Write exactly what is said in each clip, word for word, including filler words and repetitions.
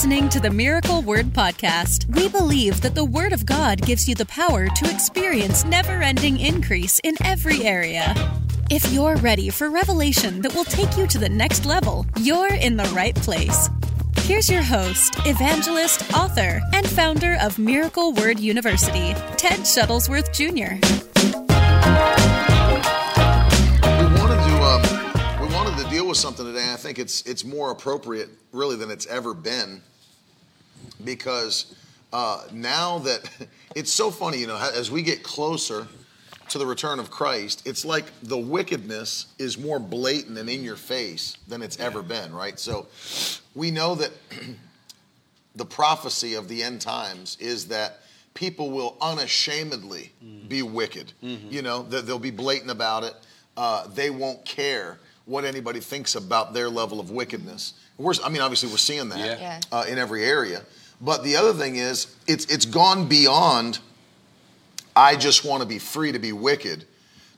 listening to the Miracle Word Podcast. We believe that the Word of God gives you the power to experience never-ending increase in every area. If you're ready for revelation that will take you to the next level, you're in the right place. Here's your host, evangelist, author, and founder of Miracle Word University, Ted Shuttlesworth Junior With something today, I think it's it's more appropriate really than it's ever been, because uh, now that it's so funny, you know, as we get closer to the return of Christ, it's like the wickedness is more blatant and in your face than it's ever been, right? So we know that the prophecy of the end times is that people will unashamedly mm. be wicked. Mm-hmm. You know, that they'll be blatant about it. Uh, they won't care what anybody thinks about their level of wickedness. We're, I mean, obviously we're seeing that yeah. Yeah. Uh, in every area. But the other thing is, it's it's gone beyond, I just want to be free to be wicked,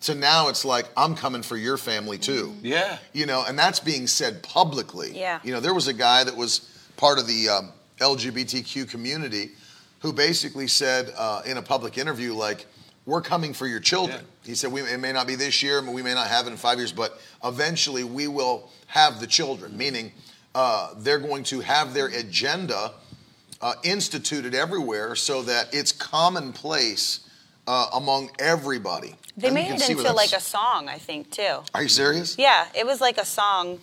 to now it's like, I'm coming for your family too. Yeah. You know, and that's being said publicly. Yeah. You know, there was a guy that was part of the um, L G B T Q community who basically said uh, in a public interview, like, we're coming for your children. Yeah. He said, we, it may not be this year, we may not have it in five years, but eventually we will have the children, meaning uh, they're going to have their agenda uh, instituted everywhere so that it's commonplace uh, among everybody. They and made it into like a song, I think, too. Are you serious? Yeah, it was like a song.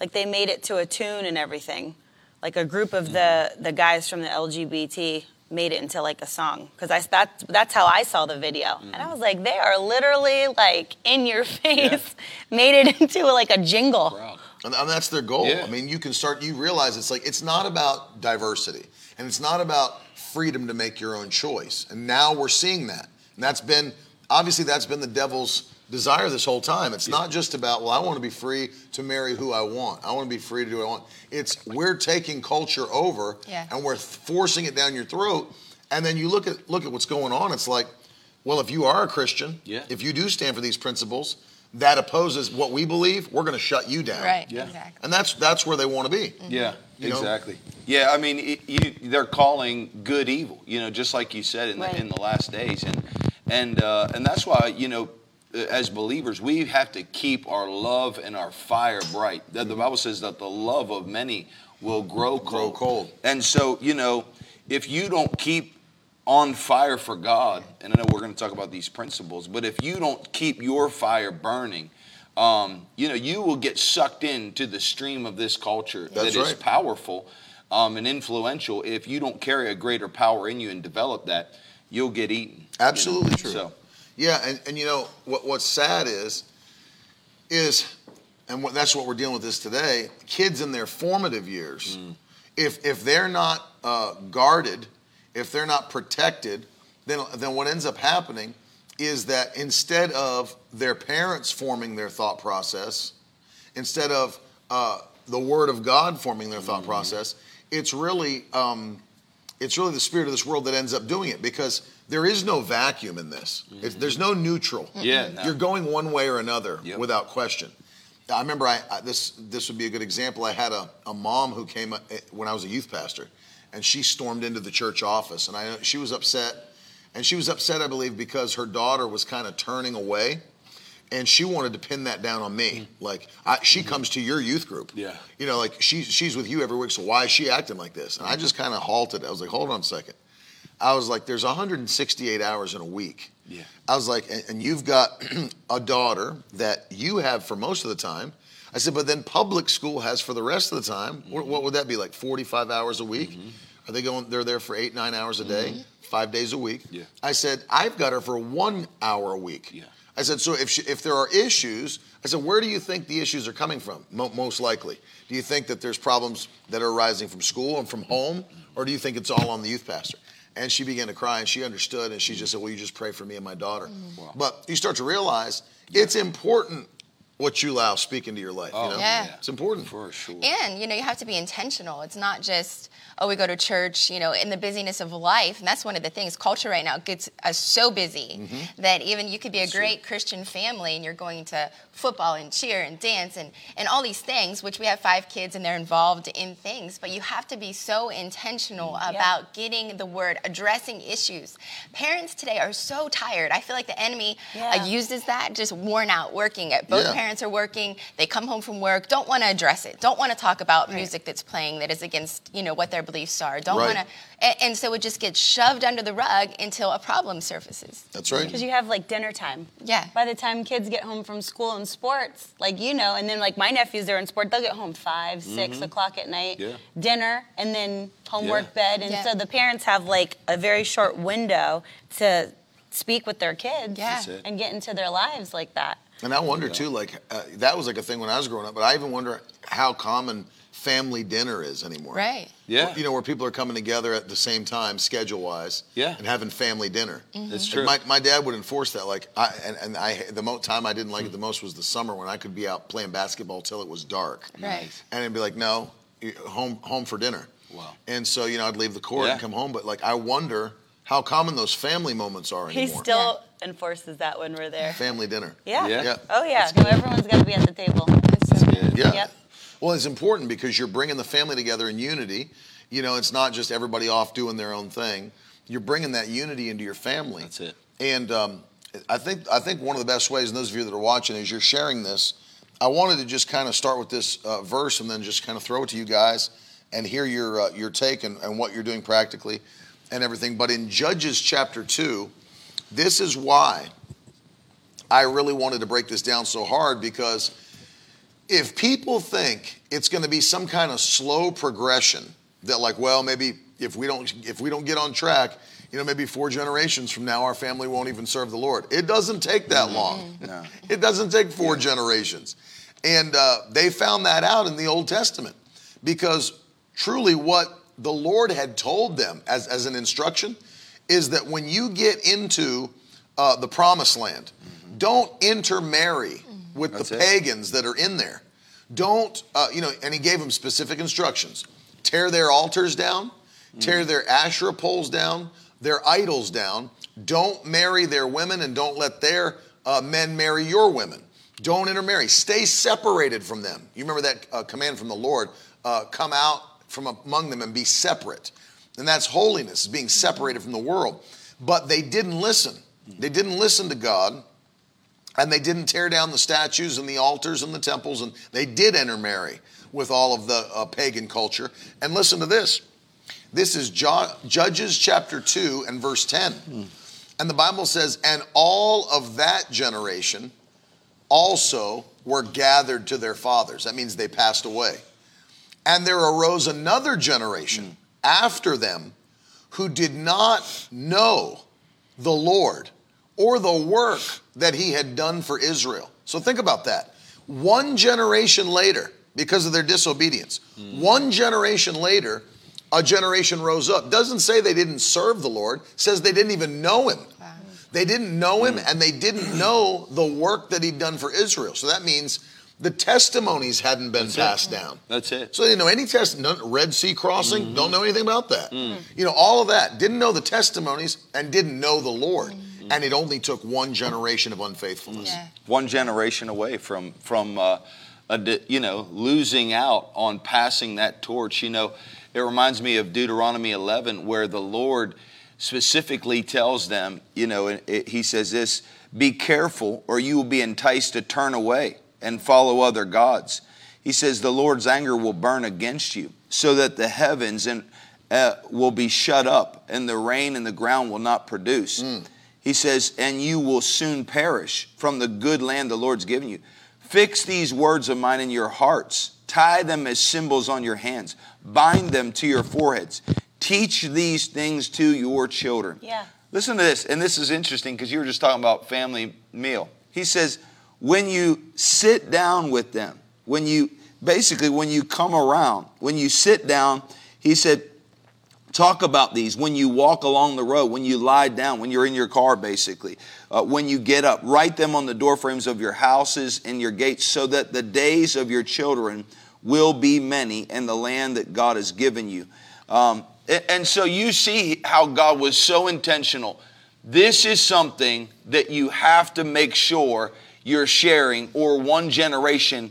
Like they made it to a tune and everything. Like a group of the, the guys from the L G B T made it into like a song, because I that, that's how I saw the video. Mm-hmm. And I was like, they are literally like in your face, yeah. made it into like a jingle. Wow. And that's their goal. Yeah. I mean, you can start, you realize it's like, it's not about diversity and it's not about freedom to make your own choice. And now we're seeing that. And that's been, obviously that's been the devil's desire this whole time. It's yeah. not just about, well, I want to be free to marry who I want. I want to be free to do what I want. It's we're taking culture over yeah. and we're forcing it down your throat. And then you look at look at what's going on. It's like, well, if you are a Christian, yeah. if you do stand for these principles that opposes what we believe, we're going to shut you down. Right. Yeah. Exactly. And that's that's where they want to be. Mm-hmm. Yeah. You know? Exactly. Yeah. I mean, it, you, they're calling good evil. You know, just like you said in right. the in the last days, and and uh, and that's why you know. As believers, we have to keep our love and our fire bright. The, the Bible says that the love of many will grow cold. Grow cold. And so, you know, if you don't keep on fire for God, and I know we're going to talk about these principles, but if you don't keep your fire burning, um, you know, you will get sucked into the stream of this culture That's that right. is powerful um, and influential. If you don't carry a greater power in you and develop that, you'll get eaten. Absolutely you know? True. So, yeah, and, and you know, what, what's sad is, is, and what, that's what we're dealing with this today, kids in their formative years, mm. if if they're not uh, guarded, if they're not protected, then then what ends up happening is that instead of their parents forming their thought process, instead of uh, the Word of God forming their thought mm. process, it's really um, it's really the spirit of this world that ends up doing it, because there is no vacuum in this. Mm-hmm. It's, there's no neutral. Yeah, no. You're going one way or another yep. without question. I remember I, I, this this would be a good example. I had a, a mom who came up when I was a youth pastor, and she stormed into the church office. And I she was upset. And she was upset, I believe, because her daughter was kind of turning away. And she wanted to pin that down on me. Mm-hmm. Like, I, she mm-hmm. comes to your youth group. Yeah. You know, like, she, she's with you every week, so why is she acting like this? And mm-hmm. I just kind of halted. I was like, hold on a second. I was like, there's one hundred sixty-eight hours in a week. Yeah. I was like, and, and you've got a daughter that you have for most of the time. I said, but then public school has for the rest of the time. Mm-hmm. What, what would that be, like forty-five hours a week? Mm-hmm. Are they going, they're there for eight, nine hours a day, mm-hmm. five days a week? Yeah. I said, I've got her for one hour a week. Yeah. I said, so if she, if there are issues, I said, where do you think the issues are coming from, mo- most likely? Do you think that there's problems that are arising from school and from home, or do you think it's all on the youth pastor? And she began to cry, and she understood, and she just said, well, you just pray for me and my daughter. Mm-hmm. Wow. But you start to realize yeah. it's important what you allow speak into your life. Oh, you know? yeah. yeah. It's important. For sure. And, you know, you have to be intentional. It's not just, oh, we go to church, you know, in the busyness of life. And that's one of the things. Culture right now gets us so busy mm-hmm. that even you could be a that's great true. Christian family and you're going to football and cheer and dance and, and all these things, which we have five kids and they're involved in things. But you have to be so intentional mm-hmm. about yeah. getting the word, addressing issues. Parents today are so tired. I feel like the enemy yeah. uh, uses that, just worn out, working. At both yeah. parents are working. They come home from work, don't want to address it, don't want to talk about right. music that's playing that is against, you know, what their beliefs are. Don't right. want to, and, and so it just gets shoved under the rug until a problem surfaces. That's right. Because you have like dinner time. Yeah. By the time kids get home from school and sports, like, you know, and then like my nephews, they're in sport, they'll get home five, mm-hmm. six o'clock at night, yeah. dinner, and then homework, yeah. bed, and yeah. so the parents have like a very short window to speak with their kids yeah. and get into their lives like that. And I wonder, too, like, uh, that was like a thing when I was growing up, but I even wonder how common family dinner is anymore. Right. Yeah. Where, you know, where people are coming together at the same time, schedule-wise, yeah. and having family dinner. Mm-hmm. It's true. My, my dad would enforce that. Like, I and, and I the mo- time I didn't like it the most was the summer when I could be out playing basketball till it was dark. Right. And it'd be like, no, home home for dinner. Wow. And so, you know, I'd leave the court yeah. and come home, but, like, I wonder how common those family moments are anymore. He still yeah. enforces that when we're there. Family dinner. Yeah. yeah. yeah. Oh, yeah. No, everyone's got to be at the table. That's good. Yeah. Yep. Well, it's important because you're bringing the family together in unity. You know, it's not just everybody off doing their own thing. You're bringing that unity into your family. That's it. And um, I think I think one of the best ways, and those of you that are watching, is you're sharing this. I wanted to just kind of start with this uh, verse and then just kind of throw it to you guys and hear your, uh, your take and, and what you're doing practically and everything. But in Judges chapter two, this is why I really wanted to break this down so hard, because if people think it's going to be some kind of slow progression that, like, well, maybe if we don't if we don't get on track, you know, maybe four generations from now our family won't even serve the Lord. It doesn't take that long. No. It doesn't take four yeah. generations. And uh, they found that out in the Old Testament, because truly what the Lord had told them as, as an instruction is that when you get into uh, the promised land, mm-hmm. don't intermarry mm-hmm. with That's the it. pagans that are in there. Don't, uh, you know, and he gave them specific instructions. Tear their altars down, mm-hmm. tear their Asherah poles down, their idols down. Don't marry their women, and don't let their uh, men marry your women. Don't intermarry. Stay separated from them. You remember that uh, command from the Lord, uh, come out from among them and be separate. And that's holiness, being separated from the world. But they didn't listen. They didn't listen to God, and they didn't tear down the statues and the altars and the temples, and they did intermarry with all of the uh, pagan culture. And listen to this. This is Jo- Judges chapter two and verse ten. Mm. And the Bible says, and all of that generation also were gathered to their fathers. That means they passed away. And there arose another generation mm. after them who did not know the Lord or the work that he had done for Israel. So think about that. One generation later, because of their disobedience, mm. one generation later, a generation rose up. Doesn't say they didn't serve the Lord. Says they didn't even know him. Wow. They didn't know him, mm. and they didn't know the work that he'd done for Israel. So that means the testimonies hadn't been That's passed it. down. That's it. So they didn't know any testimonies. Red Sea crossing, mm-hmm. don't know anything about that. Mm. You know, all of that. Didn't know the testimonies and didn't know the Lord. Mm-hmm. And it only took one generation of unfaithfulness. Yeah. One generation away from, from uh, a, you know, losing out on passing that torch. You know, it reminds me of Deuteronomy eleven, where the Lord specifically tells them, you know, it, it, he says this, be careful or you will be enticed to turn away and follow other gods. He says, the Lord's anger will burn against you, so that the heavens and uh, will be shut up, and the rain and the ground will not produce. Mm. He says, and you will soon perish from the good land the Lord's given you. Fix these words of mine in your hearts. Tie them as symbols on your hands. Bind them to your foreheads. Teach these things to your children. Yeah. Listen to this, and this is interesting, because you were just talking about family meal. He says, when you sit down with them, when you, basically when you come around, when you sit down, he said, Talk about these when you walk along the road, when you lie down, when you're in your car, basically, uh, when you get up. Write them on the doorframes of your houses and your gates so that the days of your children will be many in the land that God has given you. Um, and, and so you see how God was so intentional. This is something that you have to make sure you're sharing, or one generation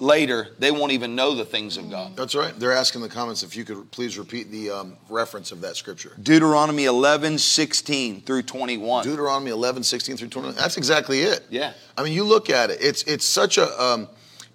later, they won't even know the things of God. That's right. They're asking in the comments if you could please repeat the um, reference of that scripture. Deuteronomy eleven sixteen through twenty-one. Deuteronomy eleven sixteen through twenty-one. That's exactly it. Yeah. I mean, you look at it. It's it's such a um,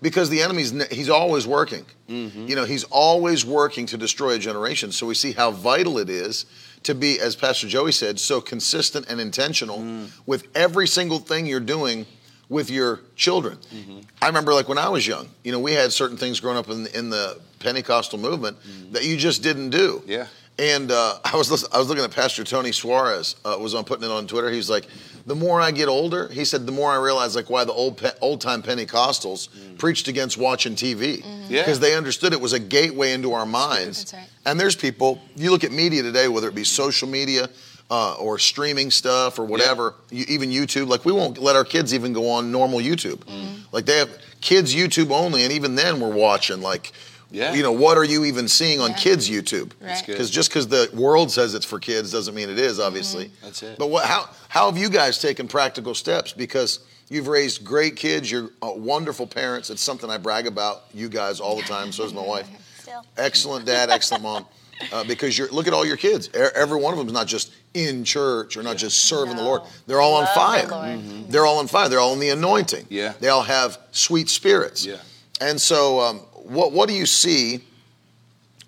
because the enemy's he's always working. Mm-hmm. You know, he's always working to destroy a generation. So we see how vital it is to be, as Pastor Joey said, so consistent and intentional mm. with every single thing you're doing with your children. Mm-hmm. I remember, like, when I was young, you know, we had certain things growing up in the, in the Pentecostal movement mm-hmm. that you just didn't do. Yeah. And uh, I was I was looking at Pastor Tony Suarez, uh, was on putting it on Twitter. He's like, the more I get older, he said, the more I realize, like, why the old pe- old-time Pentecostals mm. preached against watching T V. Because mm-hmm. yeah. they understood it was a gateway into our minds. That's right. And there's people, you look at media today, whether it be social media, Uh, or streaming stuff or whatever, yeah. you, even YouTube. Like, we won't let our kids even go on normal YouTube. Mm-hmm. Like, they have kids YouTube only, and even then we're watching, like, yeah. you know, what are you even seeing on yeah. kids YouTube? Because right. just because the world says it's for kids doesn't mean it is, obviously. Mm-hmm. That's it. But what, how, how have you guys taken practical steps? Because you've raised great kids, you're uh, wonderful parents. It's something I brag about you guys all the time, so is my wife. Still. Excellent dad, excellent mom. Uh, because you're look at all your kids. Every one of them is not just in church or not yeah. just serving no. the Lord. They're all Love on fire. The mm-hmm. They're all on fire. They're all in the anointing. Yeah. They all have sweet spirits. Yeah. And so um, what what do you see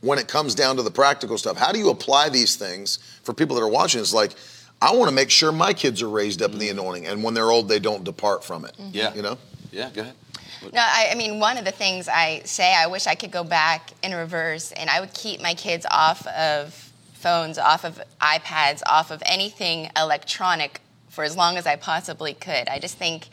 when it comes down to the practical stuff? How do you apply these things for people that are watching? It's like, I want to make sure my kids are raised up mm-hmm. in the anointing, and when they're old, they don't depart from it. Mm-hmm. Yeah. You know? Yeah, go ahead. No, I, I mean, one of the things I say, I wish I could go back in reverse, and I would keep my kids off of phones, off of iPads, off of anything electronic for as long as I possibly could. I just think,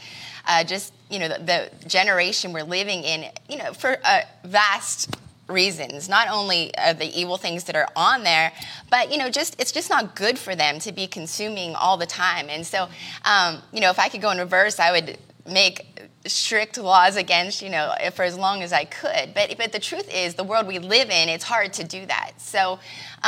uh, just, you know, the, the generation we're living in, you know, for a vast reasons. Not only are the evil things that are on there, but, you know, just it's just not good for them to be consuming all the time. And so, um, you know, if I could go in reverse, I would make strict laws against, you know, for as long as I could. But but the truth is, the world we live in, it's hard to do that. So,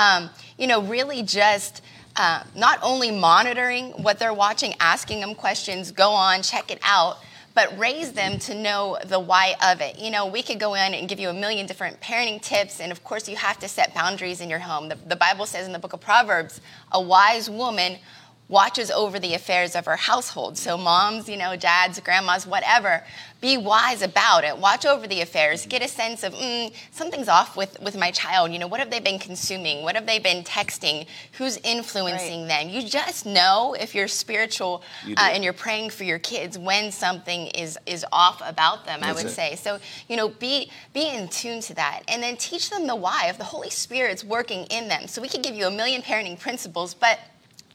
um, you know, really just uh, not only monitoring what they're watching, asking them questions, go on, check it out, but raise them to know the why of it. You know, we could go in and give you a million different parenting tips, and of course you have to set boundaries in your home. The, the Bible says in the book of Proverbs, a wise woman watches over the affairs of her household. So moms, you know, dads, grandmas, whatever, be wise about it. Watch over the affairs. Get a sense of, mm, something's off with, with my child. You know, what have they been consuming? What have they been texting? Who's influencing right. them? You just know if you're spiritual you uh, and you're praying for your kids when something is, is off about them, That's I would it. say. So, you know, be, be in tune to that. And then teach them the why of the Holy Spirit's working in them. So we could give you a million parenting principles, but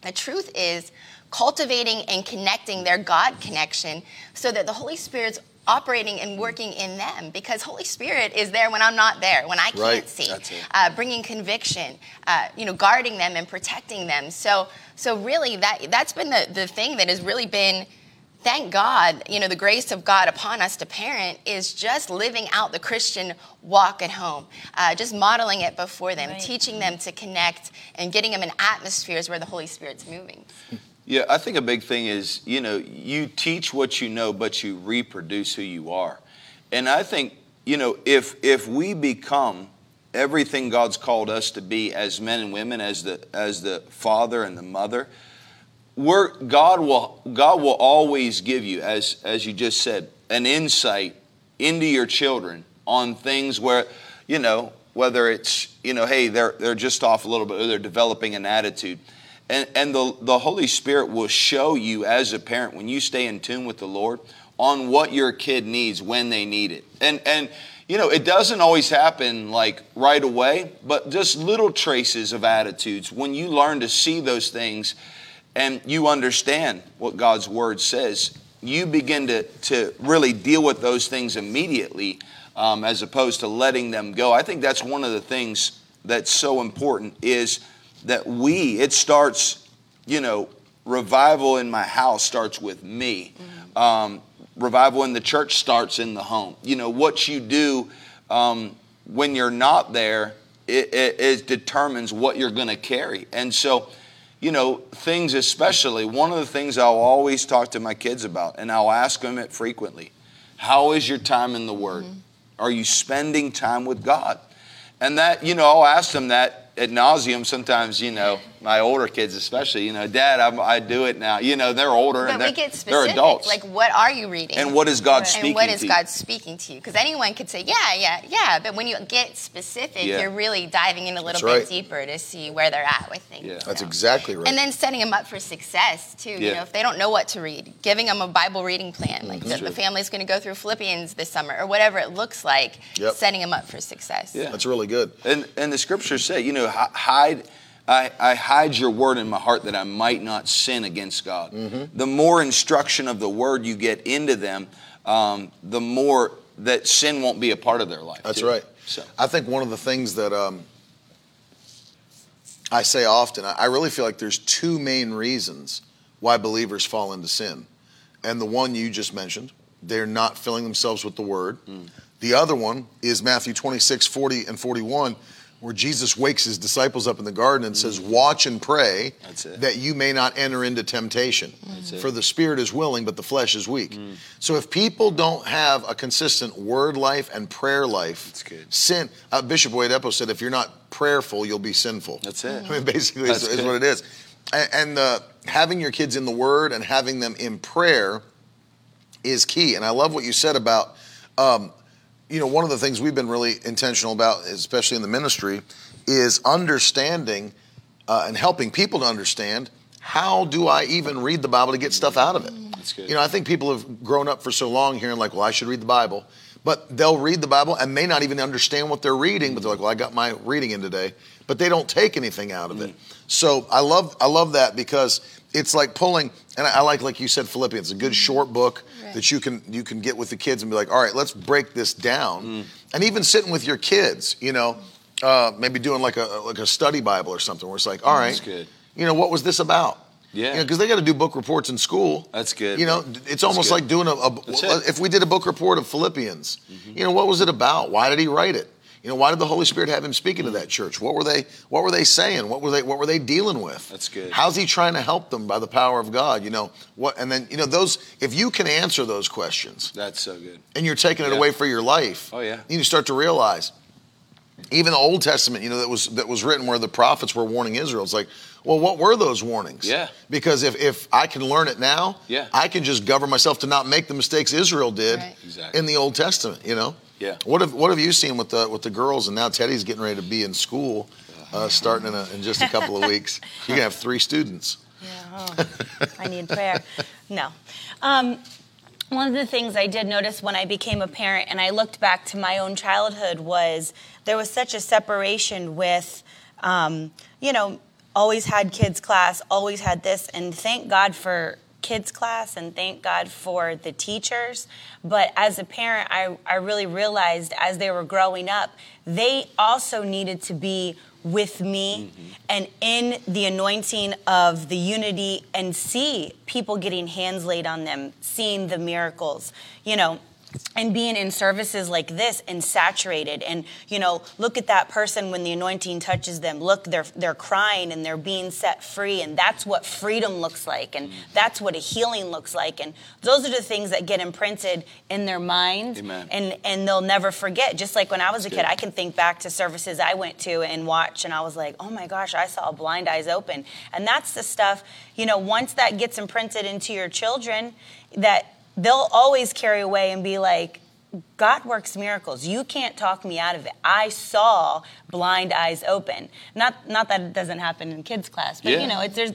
the truth is cultivating and connecting their God connection so that the Holy Spirit's operating and working in them, because Holy Spirit is there when I'm not there, when I can't right. see, uh, bringing conviction, uh, you know, guarding them and protecting them. So so really that, that's been the, the thing that has really been, thank God, you know, the grace of God upon us to parent is just living out the Christian walk at home, uh, just modeling it before them, right. teaching them to connect and getting them in atmospheres where the Holy Spirit's moving. Yeah, I think a big thing is, you know, you teach what you know, but you reproduce who you are. And I think, you know, if if we become everything God's called us to be as men and women, as the as the father and the mother, We're, God will God will always give you, as as you just said, an insight into your children on things where, you know, whether it's, you know, hey, they're they're just off a little bit, or they're developing an attitude, and and the the Holy Spirit will show you as a parent when you stay in tune with the Lord on what your kid needs when they need it, and and you know, it doesn't always happen like right away, but just little traces of attitudes when you learn to see those things. And you understand what God's word says, you begin to, to really deal with those things immediately um, as opposed to letting them go. I think that's one of the things that's so important is that we, it starts, you know, revival in my house starts with me. Mm-hmm. Um, revival in the church starts in the home. You know, what you do um, when you're not there, it, it, it determines what you're going to carry. And so, you know, things especially, one of the things I'll always talk to my kids about, and I'll ask them it frequently, how is your time in the Word? Mm-hmm. Are you spending time with God? And that, you know, I'll ask them that ad nauseum. Sometimes, you know, my older kids especially, you know, Dad, I'm, I do it now. You know, they're older but and they're, we get specific, they're adults. Like, what are you reading? And what is God right. speaking to you? And what is God speaking to you? Because anyone could say, yeah, yeah, yeah. But when you get specific, yeah. you're really diving in a little That's bit right. deeper to see where they're at with things. Yeah. That's know? exactly right. And then setting them up for success, too. Yeah. You know, if they don't know what to read, giving them a Bible reading plan. Like the, the family's going to go through Philippians this summer or whatever it looks like, yep. setting them up for success. Yeah. That's really good. And and the scriptures say, you know, hide... I, I hide your word in my heart that I might not sin against God. Mm-hmm. The more instruction of the word you get into them, um, the more that sin won't be a part of their life. That's too. right. So I think one of the things that um, I say often, I really feel like there's two main reasons why believers fall into sin. And the one you just mentioned, they're not filling themselves with the word. Mm. The other one is Matthew twenty-six, forty and forty-one, where Jesus wakes his disciples up in the garden and says, watch and pray that you may not enter into temptation. For the spirit is willing, but the flesh is weak. Mm. So if people don't have a consistent word life and prayer life, That's good. sin, uh, Bishop Wade Epo said, if you're not prayerful, you'll be sinful. That's it. I mean, basically That's is, is what it is. And, and uh, having your kids in the word and having them in prayer is key. And I love what you said about, um, you know, one of the things we've been really intentional about, especially in the ministry, is understanding uh, and helping people to understand, how do I even read the Bible to get stuff out of it? That's good. You know, I think people have grown up for so long hearing like, well, I should read the Bible. But they'll read the Bible and may not even understand what they're reading, but they're like, well, I got my reading in today. But they don't take anything out of it. So I love I love that, because it's like pulling, and I like, like you said, Philippians, a good short book right. that you can you can get with the kids and be like, all right, let's break this down. Mm. And even sitting with your kids, you know, uh, maybe doing like a like a study Bible or something where it's like, all right, That's good. you know, what was this about? Yeah, because you know, they got to do book reports in school. That's good. You know, it's almost like doing a, a if we did a book report of Philippians, mm-hmm. you know, what was it about? Why did he write it? You know, why did the Holy Spirit have him speaking to that church? What were they? What were they saying? What were they? What were they dealing with? That's good. How's he trying to help them by the power of God? You know what? And then you know those. If you can answer those questions, that's so good. And you're taking it yeah. away for your life. Oh yeah. You start to realize, even the Old Testament, you know, that was that was written where the prophets were warning Israel. It's like, well, what were those warnings? Yeah. Because if, if I can learn it now, yeah. I can just govern myself to not make the mistakes Israel did right. exactly. in the Old Testament, you know? Yeah. What have what have you seen with the with the girls? And now Teddy's getting ready to be in school, uh, starting in, a, in just a couple of weeks. You're gonna have three students. Yeah. Oh, I need prayer. No. Um, One of the things I did notice when I became a parent and I looked back to my own childhood was there was such a separation with, um, you know, always had kids class, always had this, and thank God for kids class and thank God for the teachers. But as a parent, I, I really realized as they were growing up, they also needed to be with me mm-hmm. and in the anointing of the unity, and see people getting hands laid on them, seeing the miracles, you know, and being in services like this and saturated and, you know, look at that person when the anointing touches them. Look, they're they're crying and they're being set free. And that's what freedom looks like. And that's what a healing looks like. And those are the things that get imprinted in their mind. Amen. And, and they'll never forget. Just like when I was a kid, I can think back to services I went to and watch. And I was like, oh, my gosh, I saw blind eyes open. And that's the stuff, you know, once that gets imprinted into your children, that they'll always carry away and be like, God works miracles. You can't talk me out of it. I saw blind eyes open. Not not that it doesn't happen in kids' class, but, yeah. you know, it's, there's,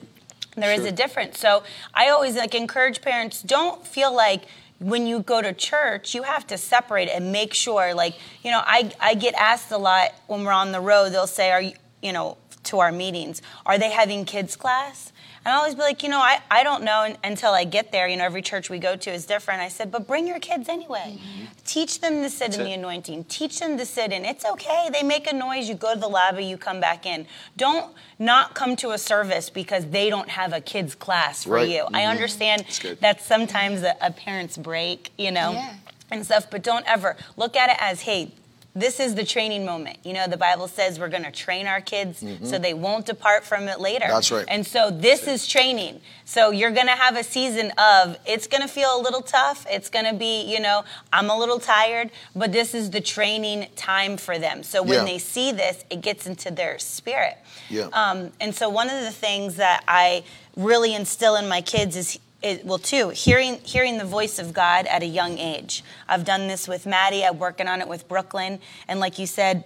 there sure. is a difference. So I always like encourage parents, don't feel like when you go to church, you have to separate and make sure. Like, you know, I, I get asked a lot when we're on the road. They'll say, are you, you know, to our meetings. Are they having kids class? And I always be like, you know, I, I don't know until I get there. You know, every church we go to is different. I said, but bring your kids anyway. Mm-hmm. Teach them to sit That's in it. the anointing. Teach them to sit in. It's okay. They make a noise. You go to the lobby. You come back in. Don't not come to a service because they don't have a kids class for right. you. Mm-hmm. I understand that's, that's sometimes a, a parent's break, you know, yeah. and stuff. But don't ever look at it as, hey, this is the training moment. You know, the Bible says we're going to train our kids mm-hmm. so they won't depart from it later. That's right. And so this is training. So you're going to have a season of, it's going to feel a little tough. It's going to be, you know, I'm a little tired, but this is the training time for them. So when yeah. they see this, it gets into their spirit. Yeah. Um, and so one of the things that I really instill in my kids is, It, well, too, hearing hearing the voice of God at a young age. I've done this with Maddie. I'm working on it with Brooklyn. And like you said,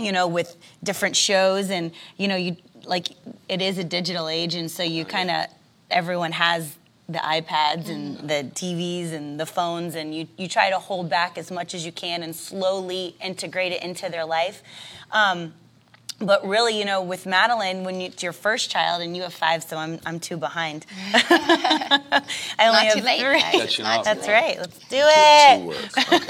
you know, with different shows and, you know, you like it is a digital age. And so you kind of everyone has the iPads and the T Vs and the phones. And you, you try to hold back as much as you can and slowly integrate it into their life. Um But really, you know, with Madeline, when you, it's your first child, and you have five, so I'm I'm two behind. I only have three. That's, not That's too right. Late. Let's do it. Two, two words.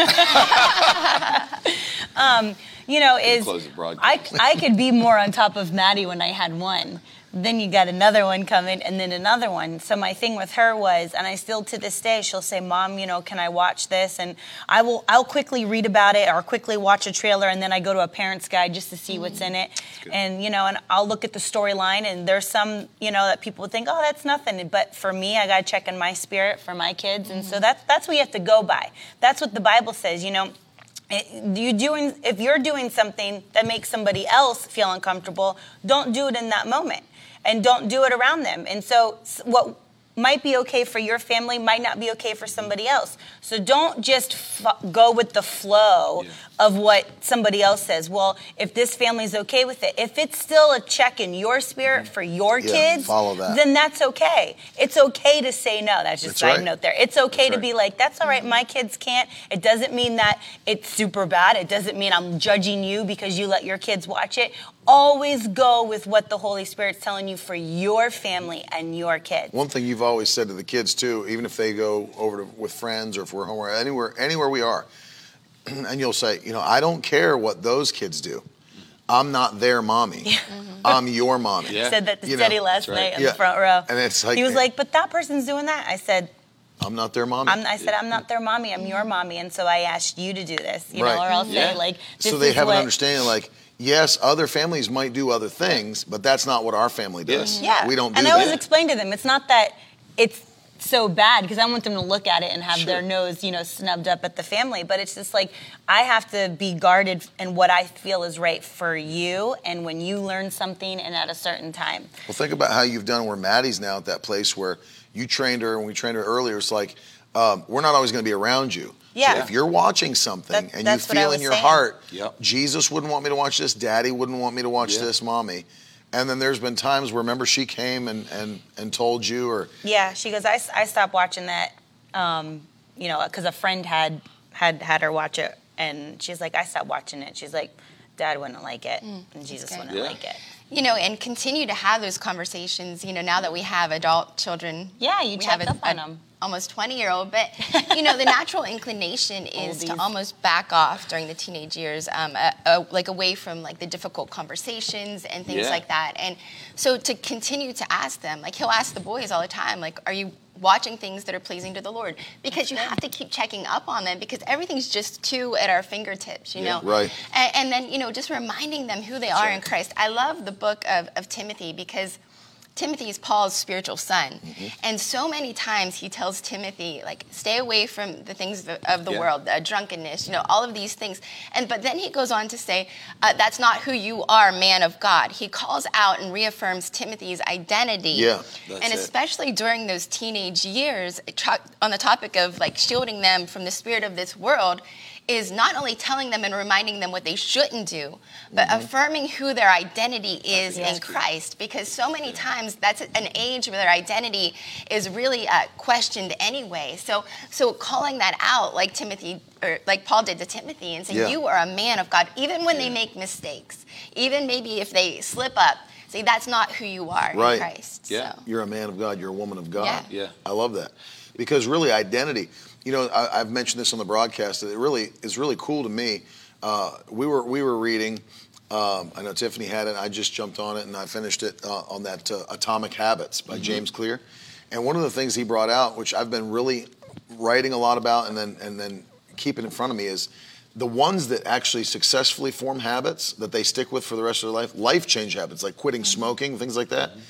Okay. um, you know, you is close the broadcast. I I could be more on top of Maddie when I had one. Then you got another one coming, and then another one. So my thing with her was, and I still to this day, she'll say, "Mom, you know, can I watch this?" And I will, I'll quickly read about it or quickly watch a trailer, and then I go to a parent's guide just to see mm-hmm. what's in it. And you know, and I'll look at the storyline. And there's some, you know, that people would think, "Oh, that's nothing," but for me, I gotta check in my spirit for my kids, mm-hmm. and so that's that's what you have to go by. That's what the Bible says, you know. It, you doing if you're doing something that makes somebody else feel uncomfortable, don't do it in that moment. And don't do it around them. And so what might be okay for your family might not be okay for somebody else. So don't just f- go with the flow yeah. of what somebody else says. Well, if this family's okay with it, if it's still a check in your spirit for your yeah, kids, follow that. Then that's okay. It's okay to say no. That's just a side right. note there. It's okay that's to right. be like, that's all right, my kids can't. It doesn't mean that it's super bad. It doesn't mean I'm judging you because you let your kids watch it. Always go with what the Holy Spirit's telling you for your family and your kids. One thing you've always said to the kids, too, even if they go over to, with friends or if we're home or anywhere, anywhere we are, and you'll say, you know, I don't care what those kids do. I'm not their mommy. Yeah. Mm-hmm. I'm your mommy. Yeah. Said that to you Teddy know, last right. night in yeah. the front row. And it's like, he was like, but that person's doing that. I said, I'm not their mommy. I'm, I said, I'm not their mommy. I'm your mommy. And so I asked you to do this, you right. know, or I'll yeah. say, like, this so they is have what- an understanding, like, yes, other families might do other things, but that's not what our family does. Yeah. We don't do that. And I always that. explain to them, it's not that it's so bad, because I want them to look at it and have sure. their nose, you know, snubbed up at the family. But it's just like, I have to be guarded in what I feel is right for you and when you learn something and at a certain time. Well, think about how you've done where Maddie's now at that place where you trained her and we trained her earlier. It's like, um, we're not always going to be around you. Yeah. So if you're watching something that, and you feel in your saying. heart, yep. Jesus wouldn't want me to watch this, Daddy wouldn't want me to watch yep. this, Mommy. And then there's been times where, remember, she came and, and, and told you or... Yeah, she goes, I, I stopped watching that, um, you know, because a friend had, had had her watch it. And she's like, I stopped watching it. She's like, Dad wouldn't like it, mm, and Jesus wouldn't yeah. like it. You know, and continue to have those conversations, you know, now that we have adult children. Yeah, you check up on them. Almost twenty-year-old, but, you know, the natural inclination is Oldies. to almost back off during the teenage years, um, a, a, like away from, like, the difficult conversations and things yeah. like that. And so to continue to ask them, like, he'll ask the boys all the time, like, are you watching things that are pleasing to the Lord? Because you have to keep checking up on them because everything's just too at our fingertips, you yeah, know? Right. And, and then, you know, just reminding them who they are sure. in Christ. I love the book of, of Timothy because... Timothy is Paul's spiritual son. Mm-hmm. And so many times he tells Timothy, like, stay away from the things of the yeah. world, uh, drunkenness, you know, all of these things. And but then he goes on to say, uh, that's not who you are, man of God. He calls out and reaffirms Timothy's identity. Yeah, that's and especially it. during those teenage years, on the topic of, like, shielding them from the spirit of this world, is not only telling them and reminding them what they shouldn't do, but mm-hmm. affirming who their identity is yeah. in Christ. Because so many yeah. times that's an age where their identity is really uh, questioned anyway. So, so calling that out, like Timothy, or like Paul did to Timothy, and saying yeah. you are a man of God, even when yeah. they make mistakes, even maybe if they slip up. See, that's not who you are right. in Christ. Yeah. So. You're a man of God. You're a woman of God. Yeah. yeah. I love that. Because really identity, you know, I, I've mentioned this on the broadcast, that it really is really cool to me. Uh, we were we were reading, um, I know Tiffany had it, I just jumped on it and I finished it uh, on that uh, Atomic Habits by mm-hmm. James Clear. And one of the things he brought out, which I've been really writing a lot about and then and then keeping in front of me, is the ones that actually successfully form habits that they stick with for the rest of their life, life change habits, like quitting mm-hmm. smoking, things like that. Mm-hmm.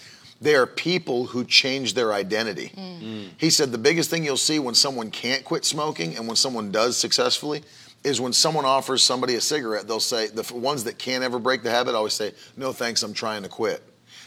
They are people who change their identity. Mm. Mm. He said the biggest thing you'll see when someone can't quit smoking and when someone does successfully is when someone offers somebody a cigarette, they'll say, the ones that can't ever break the habit always say, no thanks, I'm trying to quit.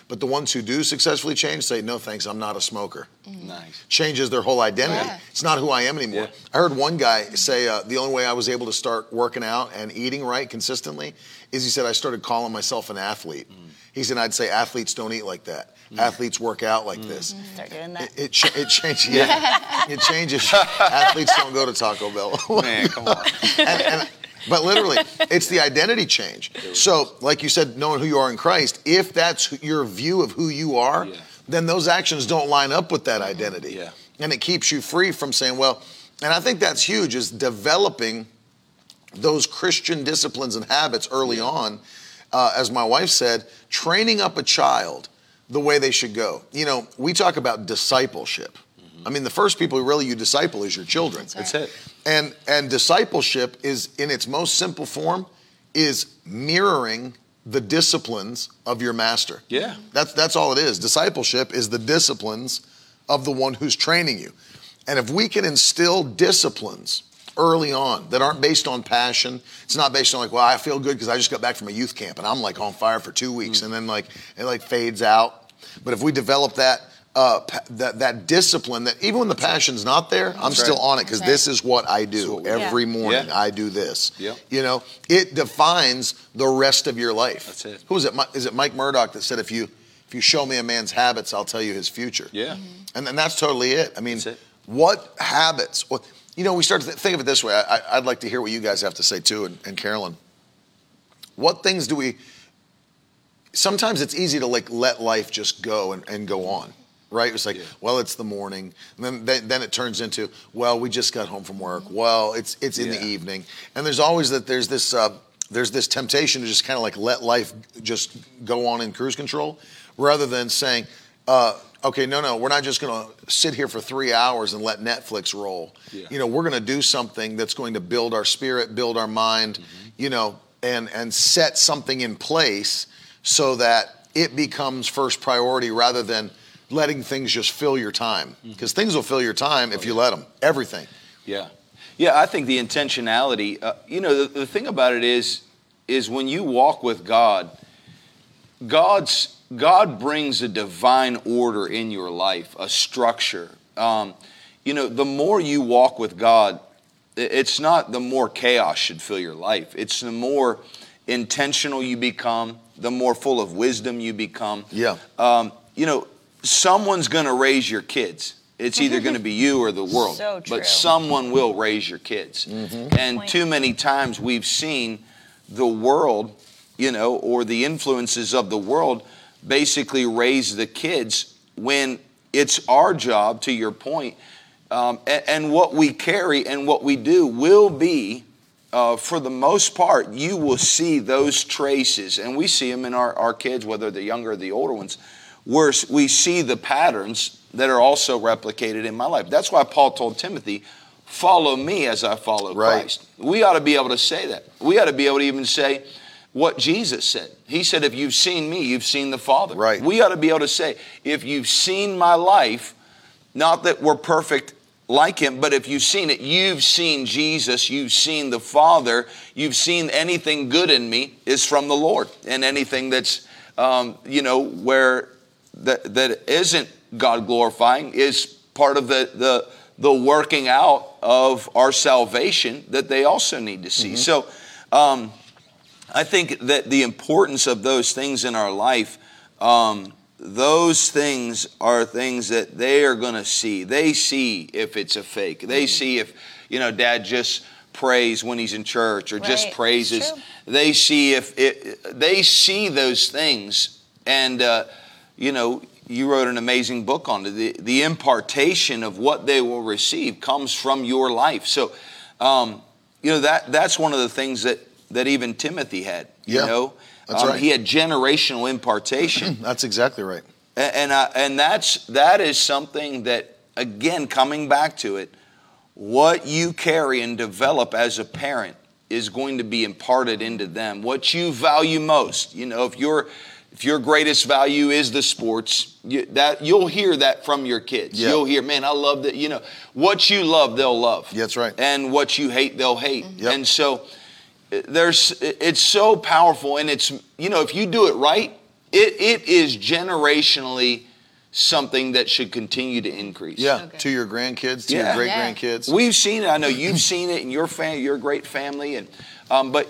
But the ones who do successfully change say, no thanks, I'm not a smoker. Mm. Nice. Changes their whole identity. Yeah. It's not who I am anymore. Yeah. I heard one guy say, uh, the only way I was able to start working out and eating right consistently is, he said, I started calling myself an athlete. Mm. He said, I'd say athletes don't eat like that. Mm. Athletes work out like mm. this. Start doing that. It, it, ch- it changes. Yeah. It changes. Athletes don't go to Taco Bell. Man, come on. and, and, but literally, it's the identity change. So, like you said, knowing who you are in Christ, if that's your view of who you are, yeah. then those actions don't line up with that identity. Yeah. And it keeps you free from saying, well, and I think that's huge, is developing those Christian disciplines and habits early yeah. on. Uh, as my wife said, training up a child the way they should go. You know, we talk about discipleship. Mm-hmm. I mean, the first people really you disciple is your children. That's right. That's it. And and discipleship is, in its most simple form, is mirroring the disciplines of your master. Yeah. That's that's all it is. Discipleship is the disciplines of the one who's training you. And if we can instill disciplines early on that aren't based on passion, it's not based on like, well, I feel good because I just got back from a youth camp and I'm like on fire for two weeks mm. and then like it like fades out. But if we develop that Uh, that that discipline, that even when the passion's not there, I'm That's still right. on it because this is what I do what every yeah. morning. Yeah. I do this. Yep. You know, it defines the rest of your life. That's it. Who is it? Is it Mike Murdoch that said, "If you if you show me a man's habits, I'll tell you his future." Yeah. Mm-hmm. And then that's totally it. I mean, it. what habits? Well, you know, we start to th- think of it this way. I, I, I'd like to hear what you guys have to say too, and, and Carolyn. What things do we? Sometimes it's easy to like let life just go and, and go on. Right? It's like, yeah. well, it's the morning. And then then it turns into, well, we just got home from work. Well, it's it's in yeah. the evening. And there's always that there's this uh, there's this temptation to just kind of like let life just go on in cruise control, rather than saying, uh, okay, no, no, we're not just going to sit here for three hours and let Netflix roll. Yeah. You know, we're going to do something that's going to build our spirit, build our mind, mm-hmm. you know, and and set something in place so that it becomes first priority rather than letting things just fill your time, because things will fill your time if you let them. Everything. Yeah. Yeah, I think the intentionality, uh, you know, the, the thing about it is, is when you walk with God, God's God brings a divine order in your life, a structure. Um, you know, the more you walk with God, it's not the more chaos should fill your life. It's the more intentional you become, the more full of wisdom you become. Yeah. Um, you know, someone's going to raise your kids. It's either going to be you or the world. So true. But someone will raise your kids. Mm-hmm. And too many times we've seen the world, you know, or the influences of the world basically raise the kids when it's our job, to your point, um, and, and what we carry and what we do will be, uh, for the most part, you will see those traces. And we see them in our, our kids, whether the younger or the older ones. Worse, we see the patterns that are also replicated in my life. That's why Paul told Timothy, follow me as I follow right. Christ. We ought to be able to say that. We ought to be able to even say what Jesus said. He said, if you've seen me, you've seen the Father. Right. We ought to be able to say, if you've seen my life, not that we're perfect like him, but if you've seen it, you've seen Jesus, you've seen the Father, you've seen anything good in me is from the Lord. And anything that's, um, you know, where... That that isn't God glorifying is part of the, the the working out of our salvation that they also need to see. Mm-hmm. So um, I think that the importance of those things in our life, um, those things are things that they are going to see. They see if it's a fake. They mm-hmm. see if, you know, dad just prays when he's in church or right. just praises. They see if it, they see those things And, uh, you know, you wrote an amazing book on it. The, the impartation of what they will receive comes from your life. So, um, you know, that that's one of the things that, that even Timothy had, you yeah, know. That's um, right. He had generational impartation. That's exactly right. And and, uh, and that's that is something that, again, coming back to it, what you carry and develop as a parent is going to be imparted into them. What you value most, you know, if you're If your greatest value is the sports, you, that you'll hear that from your kids. Yep. You'll hear, man, I love that. You know, what you love, they'll love. Yeah, that's right. And what you hate, they'll hate. Mm-hmm. Yep. And so there's, it's so powerful. And it's, you know, if you do it right, it it is generationally something that should continue to increase. Yeah, okay. To your grandkids, to yeah. your great-grandkids. Yeah. We've seen it. I know you've seen it in your family, your great family. And um, but.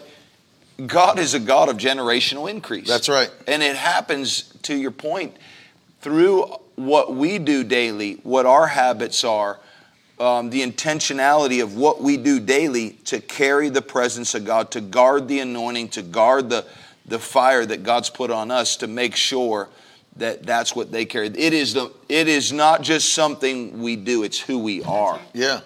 God is a God of generational increase. That's right. And it happens, to your point, through what we do daily, what our habits are, um, the intentionality of what we do daily to carry the presence of God, to guard the anointing, to guard the, the fire that God's put on us to make sure that that's what they carry. It is the it is not just something we do, it's who we are. Yeah.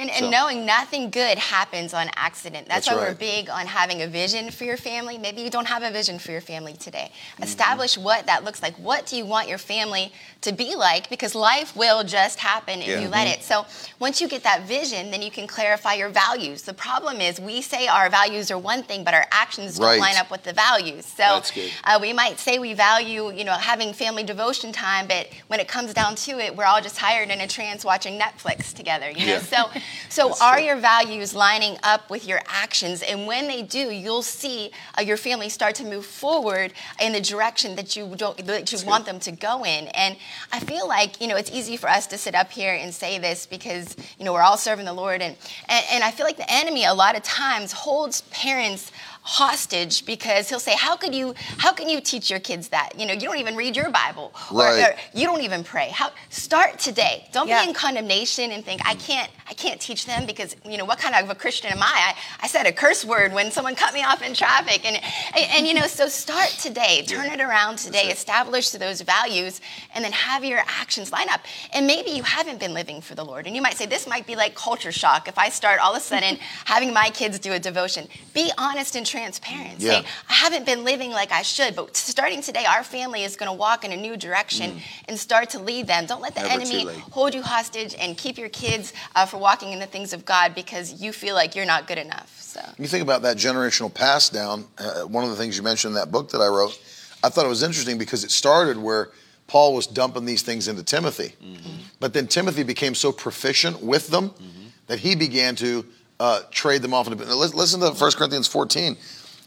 And, and so. Knowing nothing good happens on accident. That's, That's why right. we're big on having a vision for your family. Maybe you don't have a vision for your family today. Mm-hmm. Establish what that looks like. What do you want your family to be like? Because life will just happen if yeah. you let mm-hmm. it. So once you get that vision, then you can clarify your values. The problem is we say our values are one thing, but our actions right. don't line up with the values. So That's good. Uh, we might say we value, you know, having family devotion time, but when it comes down to it, we're all just tired in a trance watching Netflix together. You know, yeah. so. So That's are true. Your values lining up with your actions? And when they do, you'll see uh, your family start to move forward in the direction that you don't that you That's want good. Them to go in. And I feel like, you know, it's easy for us to sit up here and say this because, you know, we're all serving the Lord. And, and, and I feel like the enemy a lot of times holds parents hostage because he'll say, how could you, how can you teach your kids that? You know, you don't even read your Bible right. or, or you don't even pray. How start today. Don't yeah. be in condemnation and think, I can't, I can't teach them because, you know, what kind of a Christian am I? I, I said a curse word when someone cut me off in traffic. And, and, and you know, so start today, turn yeah. it around today, right. establish those values and then have your actions line up. And maybe you haven't been living for the Lord. And you might say, this might be like culture shock. If I start all of a sudden having my kids do a devotion, be honest and transparent. Yeah. Say, I haven't been living like I should, but starting today, our family is going to walk in a new direction mm. and start to lead them. Don't let the Never enemy hold you hostage and keep your kids uh, for walking in the things of God because you feel like you're not good enough. So you think about that generational pass down. Uh, one of the things you mentioned in that book that I wrote, I thought it was interesting because it started where Paul was dumping these things into Timothy, mm-hmm. but then Timothy became so proficient with them mm-hmm. that he began to Uh, trade them off. Now, listen to First Corinthians fourteen.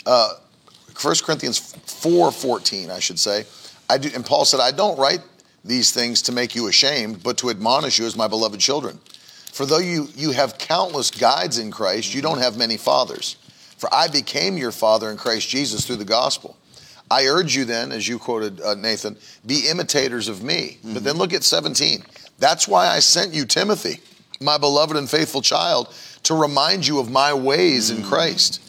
Uh, First Corinthians four fourteen, I should say. I do, and Paul said, I don't write these things to make you ashamed, but to admonish you as my beloved children. For though you, you have countless guides in Christ, you don't have many fathers. For I became your father in Christ Jesus through the gospel. I urge you then, as you quoted uh, Nathan, be imitators of me. Mm-hmm. But then look at seventeen. That's why I sent you Timothy, my beloved and faithful child, to remind you of my ways in Christ.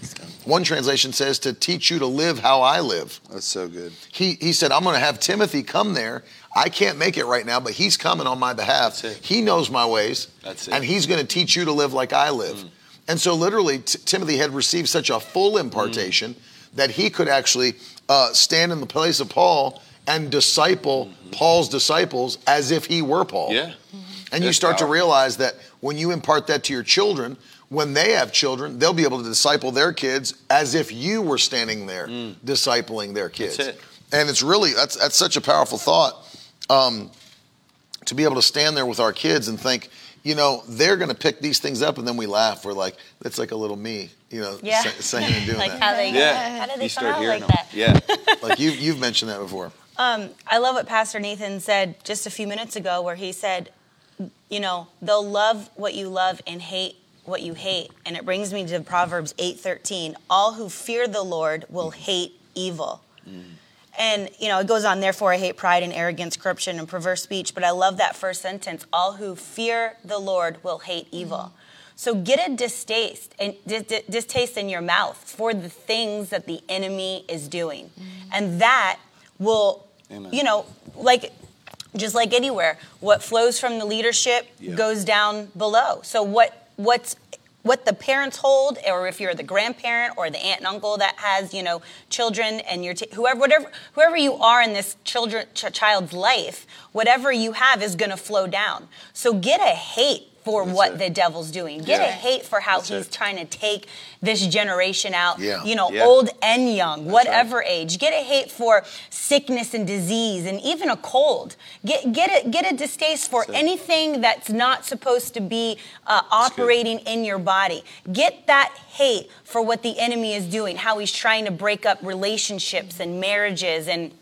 One translation says, to teach you to live how I live. That's so good. He he said, I'm going to have Timothy come there. I can't make it right now, but he's coming on my behalf. He knows my ways, That's it. And he's going to teach you to live like I live. Mm. And so literally, t- Timothy had received such a full impartation mm. that he could actually uh, stand in the place of Paul and disciple mm-hmm. Paul's disciples as if he were Paul. Yeah. Mm-hmm. And That's you start powerful. To realize that when you impart that to your children, when they have children, they'll be able to disciple their kids as if you were standing there mm. discipling their kids. That's it. And it's really, that's, that's such a powerful thought um, to be able to stand there with our kids and think, you know, they're going to pick these things up and then we laugh. We're like, that's like a little me, you know, yeah. saying and doing like that. How they, yeah. How did they come out like them. That? Yeah. Like you, you've mentioned that before. Um, I love what Pastor Nathan said just a few minutes ago where he said, you know, they'll love what you love and hate what you hate. And it brings me to Proverbs eight thirteen. All who fear the Lord will hate evil. Mm. And, you know, it goes on, therefore I hate pride and arrogance, corruption and perverse speech. But I love that first sentence. All who fear the Lord will hate evil. Mm. So get a distaste and d- d- distaste in your mouth for the things that the enemy is doing. Mm. And that will, Amen. You know, like just like anywhere, what flows from the leadership yeah. goes down below. So what what's what the parents hold, or if you're the grandparent or the aunt and uncle that has, you know, children, and your t- whoever, whatever, whoever you are in this children ch- child's life, whatever you have is going to flow down. So get a hate for That's what it. The devil's doing. Get yeah. a hate for how That's he's it. Trying to take this generation out, yeah. you know, yeah. old and young, That's whatever right. age. Get a hate for sickness and disease and even a cold. Get get a, get a distaste for that's anything it. That's not supposed to be uh, operating in your body. Get that hate for what the enemy is doing, how he's trying to break up relationships and marriages and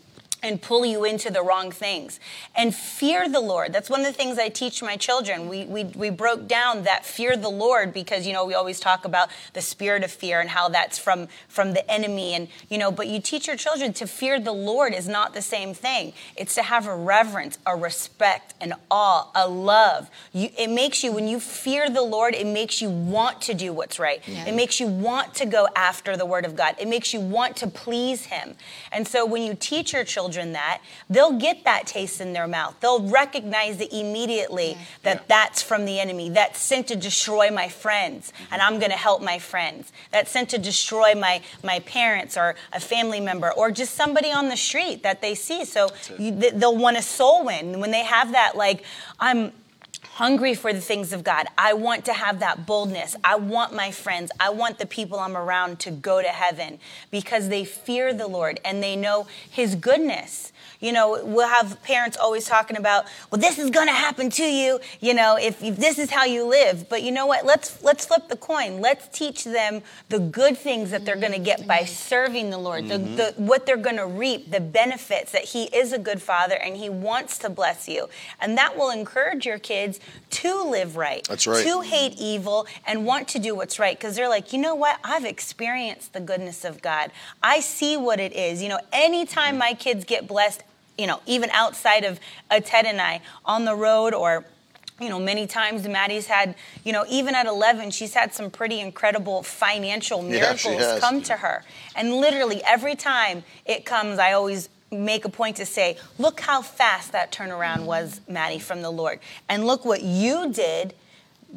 and pull you into the wrong things. And fear the Lord. That's one of the things I teach my children. We we we broke down that fear the Lord because, you know, we always talk about the spirit of fear and how that's from, from the enemy. And, you know, but you teach your children to fear the Lord is not the same thing. It's to have a reverence, a respect, an awe, a love. You, it makes you, when you fear the Lord, it makes you want to do what's right. Yeah. It makes you want to go after the word of God. It makes you want to please him. And so when you teach your children that, they'll get that taste in their mouth. They'll recognize it immediately yeah. that yeah. that's from the enemy. That's sent to destroy my friends, mm-hmm. and I'm going to help my friends. That's sent to destroy my, my parents or a family member or just somebody on the street that they see. So you, they'll want a soul win. When they have that, like, I'm hungry for the things of God. I want to have that boldness. I want my friends. I want the people I'm around to go to heaven because they fear the Lord and they know his goodness. You know, we'll have parents always talking about, well, this is going to happen to you, you know, if, if this is how you live. But you know what? Let's let's flip the coin. Let's teach them the good things that they're going to get by serving the Lord, mm-hmm. the, the, what they're going to reap, the benefits that he is a good father and he wants to bless you. And that will encourage your kids to live right, That's right. to hate evil and want to do what's right. Because they're like, you know what? I've experienced the goodness of God. I see what it is. You know, anytime my kids get blessed, you know, even outside of a Ted and I on the road or, you know, many times Maddie's had, you know, even at eleven, she's had some pretty incredible financial miracles yeah, come to her. And literally every time it comes, I always make a point to say, look how fast that turnaround was, Maddie, from the Lord. And look what you did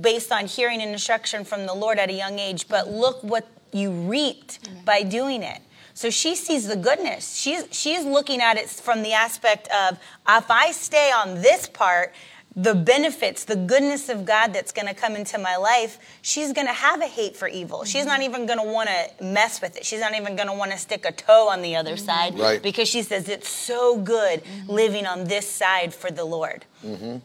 based on hearing an instruction from the Lord at a young age. But look what you reaped mm-hmm. by doing it. So she sees the goodness. She's she's looking at it from the aspect of, if I stay on this part, the benefits, the goodness of God that's going to come into my life, she's going to have a hate for evil. Mm-hmm. She's not even going to want to mess with it. She's not even going to want to stick a toe on the other mm-hmm. side right. because she says it's so good mm-hmm. living on this side for the Lord. Mm-hmm.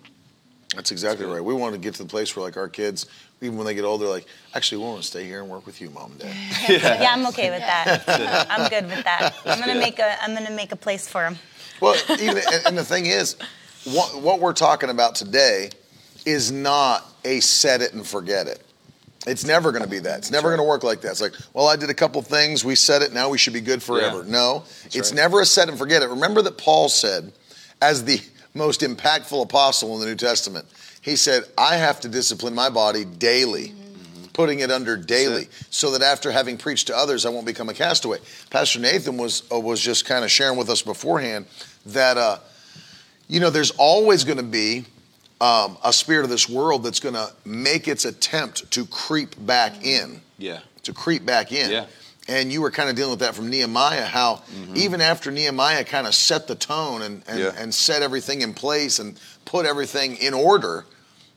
That's exactly right. We want to get to the place where, like, our kids, even when they get older, like, actually, we want to stay here and work with you, Mom and Dad. yeah. yeah, I'm okay with that. I'm good with that. I'm gonna make a, I'm gonna make a place for them. Well, even, and the thing is, what, what we're talking about today is not a set it and forget it. It's never going to be that. It's never going to work like that. It's like, well, I did a couple things, we said it, now we should be good forever. Yeah. No, That's it's right. never a set and forget it. Remember that Paul said, as the most impactful apostle in the New Testament, he said, I have to discipline my body daily, mm-hmm. putting it under daily, so that after having preached to others, I won't become a castaway. Pastor Nathan was uh, was just kind of sharing with us beforehand that, uh, you know, there's always going to be um, a spirit of this world that's going to make its attempt to creep back in. Yeah. To creep back in. Yeah. And you were kind of dealing with that from Nehemiah, how mm-hmm. even after Nehemiah kind of set the tone and, and, yeah. and set everything in place and put everything in order,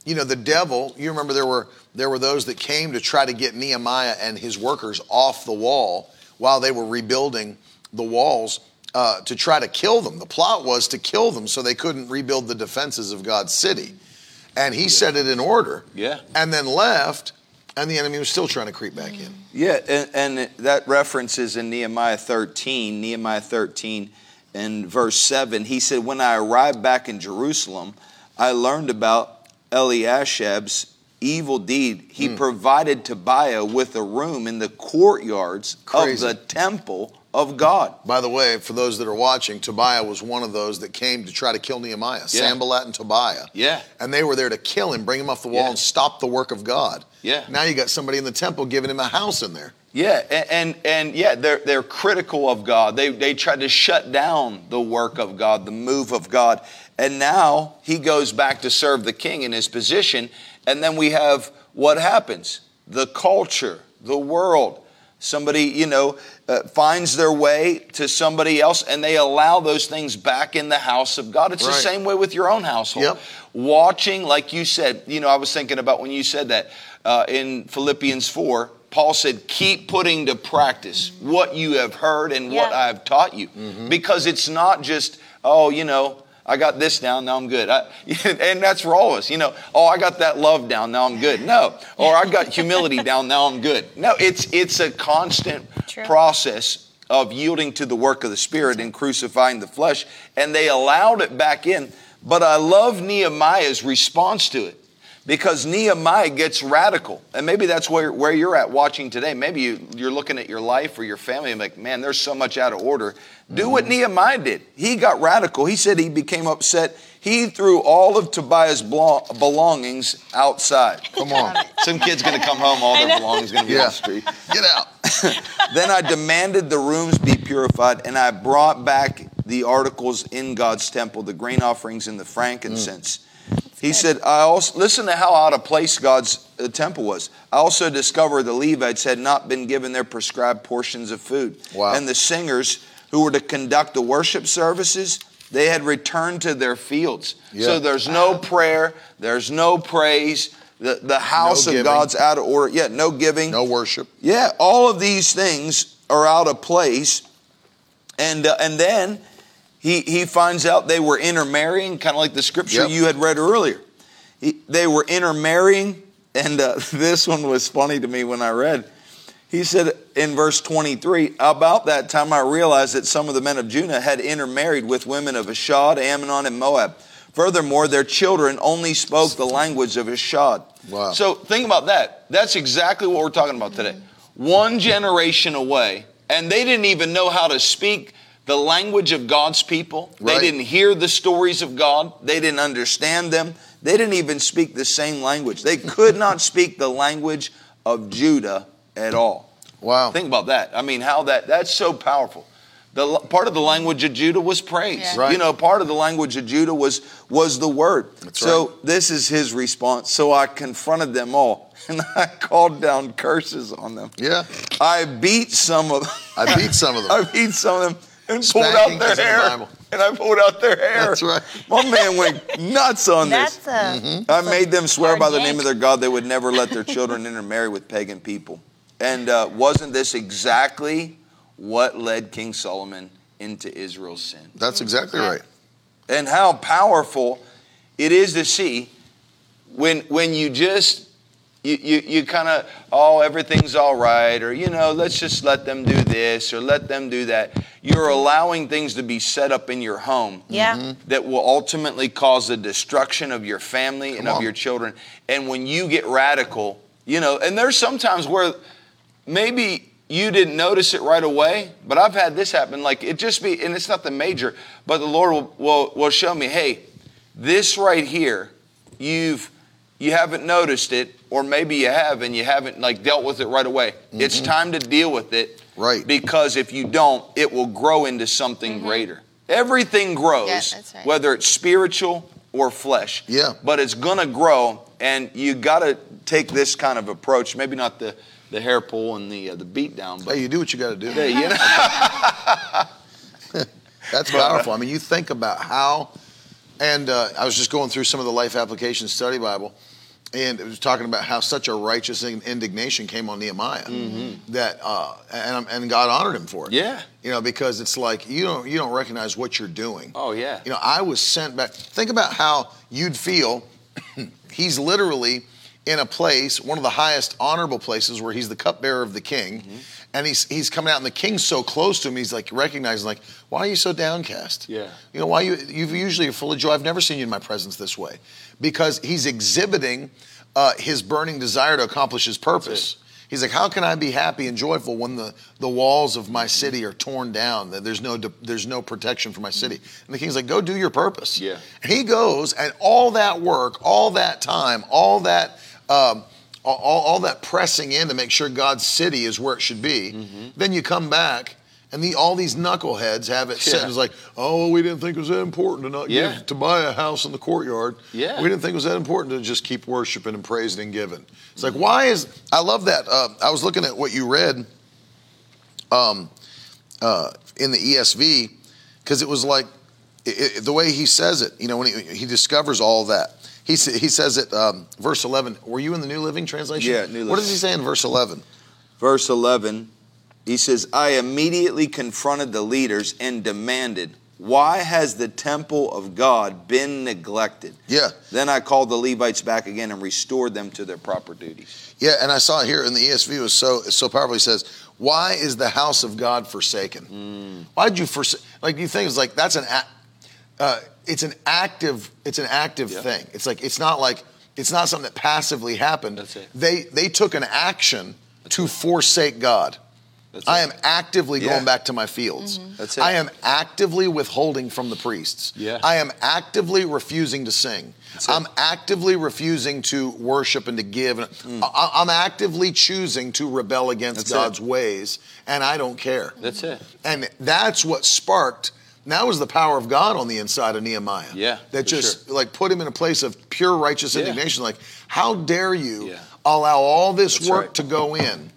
you know, the devil, you remember there were there were those that came to try to get Nehemiah and his workers off the wall while they were rebuilding the walls uh, to try to kill them. The plot was to kill them so they couldn't rebuild the defenses of God's city. And he yeah. set it in order yeah. and then left. And the enemy was still trying to creep back in. Yeah, and, and that reference is in Nehemiah thirteen. Nehemiah thirteen in verse seven. He said, when I arrived back in Jerusalem, I learned about Eliashib's evil deed. He mm. provided Tobiah with a room in the courtyards Crazy. Of the temple of God. By the way, for those that are watching, Tobiah was one of those that came to try to kill Nehemiah. Yeah. Sanballat and Tobiah. Yeah. And they were there to kill him, bring him off the wall, yeah. and stop the work of God. Yeah. Now you got somebody in the temple giving him a house in there. Yeah, and, and and yeah, they're they're critical of God. They they tried to shut down the work of God, the move of God. And now he goes back to serve the king in his position. And then we have what happens? The culture, the world. Somebody, you know, uh, finds their way to somebody else, and they allow those things back in the house of God. It's right. The same way with your own household. Yep. Watching, like you said, you know, I was thinking about when you said that uh, in Philippians four, Paul said, keep putting to practice what you have heard and yeah. what I've taught you. Mm-hmm. Because it's not just, oh, you know, I got this down, now I'm good. I, and that's for all of us, you know. Oh, I got that love down, now I'm good. No. Or I got humility down, now I'm good. No, it's it's a constant True. Process of yielding to the work of the Spirit and crucifying the flesh. And they allowed it back in. But I love Nehemiah's response to it, because Nehemiah gets radical. And maybe that's where, where you're at watching today. Maybe you, you're looking at your life or your family and like, man, there's so much out of order. Do what Nehemiah did. He got radical. He said he became upset. He threw all of Tobiah's belongings outside. Come on. Some kid's going to come home, all their belongings going to be yeah. on the street. Get out. Then I demanded the rooms be purified, and I brought back the articles in God's temple, the grain offerings and the frankincense. Mm. He said, I also, listen to how out of place God's uh, temple was. I also discovered the Levites had not been given their prescribed portions of food. Wow. And the singers who were to conduct the worship services, they had returned to their fields. Yeah. So there's no prayer. There's no praise. The, the house no of God's out of order. Yeah, no giving. No worship. Yeah, all of these things are out of place. And uh, and then... He he finds out they were intermarrying, kind of like the scripture yep. you had read earlier. He, they were intermarrying, and uh, this one was funny to me when I read. He said in verse twenty-three, about that time I realized that some of the men of Judah had intermarried with women of Ashdod, Ammon, and Moab. Furthermore, their children only spoke the language of Ashdod. Wow. So think about that. That's exactly what we're talking about today. One generation away, and they didn't even know how to speak the language of God's people. Right. They didn't hear the stories of God. They didn't understand them. They didn't even speak the same language. They could not speak the language of Judah at all. Wow. Think about that. I mean, how that, that's so powerful. The part of the language of Judah was praise. Yeah. Right. You know, part of the language of Judah was, was the word. That's so right. This is his response. So I confronted them all, and I called down curses on them. Yeah. I beat some of them. I beat some of them. I beat some of them. And pulled out their hair. And I pulled out their hair. That's right. My man went nuts on this. That's a, mm-hmm. I made them swear by the name of their God they would never let their children intermarry with pagan people. And uh, wasn't this exactly what led King Solomon into Israel's sin? That's exactly right. And how powerful it is to see when when you just... You you, you kind of, oh, everything's all right, or, you know, let's just let them do this or let them do that. You're allowing things to be set up in your home yeah. that will ultimately cause the destruction of your family Come and on. Of your children. And when you get radical, you know, and there's sometimes where maybe you didn't notice it right away, but I've had this happen. Like it just be, and it's nothing major, but the Lord will, will, will show me, hey, this right here, you've, you haven't noticed it, or maybe you have and you haven't like dealt with it right away. Mm-hmm. It's time to deal with it. Right. Because if you don't, it will grow into something mm-hmm. greater. Everything grows, yeah, that's right. whether it's spiritual or flesh. Yeah. But it's going to grow, and you got to take this kind of approach. Maybe not the, the hair pull and the uh, the beat down. But hey, you do what you got to do. Yeah, you know? That's powerful. I mean, you think about how, and uh, I was just going through some of the Life Application Study Bible, and it was talking about how such a righteous indignation came on Nehemiah mm-hmm. that, uh, and, and God honored him for it. Yeah. You know, because it's like, you don't, you don't recognize what you're doing. Oh yeah. You know, I was sent back. Think about how you'd feel. He's literally in a place, one of the highest honorable places, where he's the cupbearer of the king. Mm-hmm. And he's, he's coming out, and the king's so close to him. He's like recognizing, like, why are you so downcast? Yeah. You know, why you, you usually are full of joy. I've never seen you in my presence this way. Because he's exhibiting uh, his burning desire to accomplish his purpose. He's like, how can I be happy and joyful when the, the walls of my city are torn down, that there's no there's no protection for my city? And the king's like, go do your purpose. Yeah. And he goes, and all that work, all that time, all that um, all, all that pressing in to make sure God's city is where it should be. Mm-hmm. Then you come back, and the, all these knuckleheads have it set. Yeah. It's like, oh, we didn't think it was that important to not yeah. give, to buy a house in the courtyard. Yeah. We didn't think it was that important to just keep worshiping and praising and giving. It's like, why is, I love that. Uh, I was looking at what you read um, uh, in the E S V, because it was like, it, it, the way he says it, you know, when he, he discovers all that. He, he says it, um, verse eleven. Were you in the New Living Translation? Yeah, New Living. What does he say in verse eleven? Verse eleven, he says, I immediately confronted the leaders and demanded, why has the temple of God been neglected? Yeah. Then I called the Levites back again and restored them to their proper duties. Yeah, and I saw it here in the E S V. It was so, so powerful. It says, why is the house of God forsaken? Mm. Why did you forsake? Like, you think it's like, that's an act. Uh, it's an active, it's an active yeah. thing. It's like, it's not like, it's not something that passively happened. That's it. They, they took an action That's to it. forsake God. That's I it. am actively yeah. going back to my fields. Mm-hmm. That's it. I am actively withholding from the priests. Yeah. I am actively refusing to sing. That's I'm it. actively refusing to worship and to give. Mm. I, I'm actively choosing to rebel against that's God's it. ways, and I don't care. That's it. And that's what sparked. Now is the power of God on the inside of Nehemiah. Yeah, that just sure. like put him in a place of pure righteous yeah. indignation. Like, how dare you yeah. allow all this that's work right. to go in? And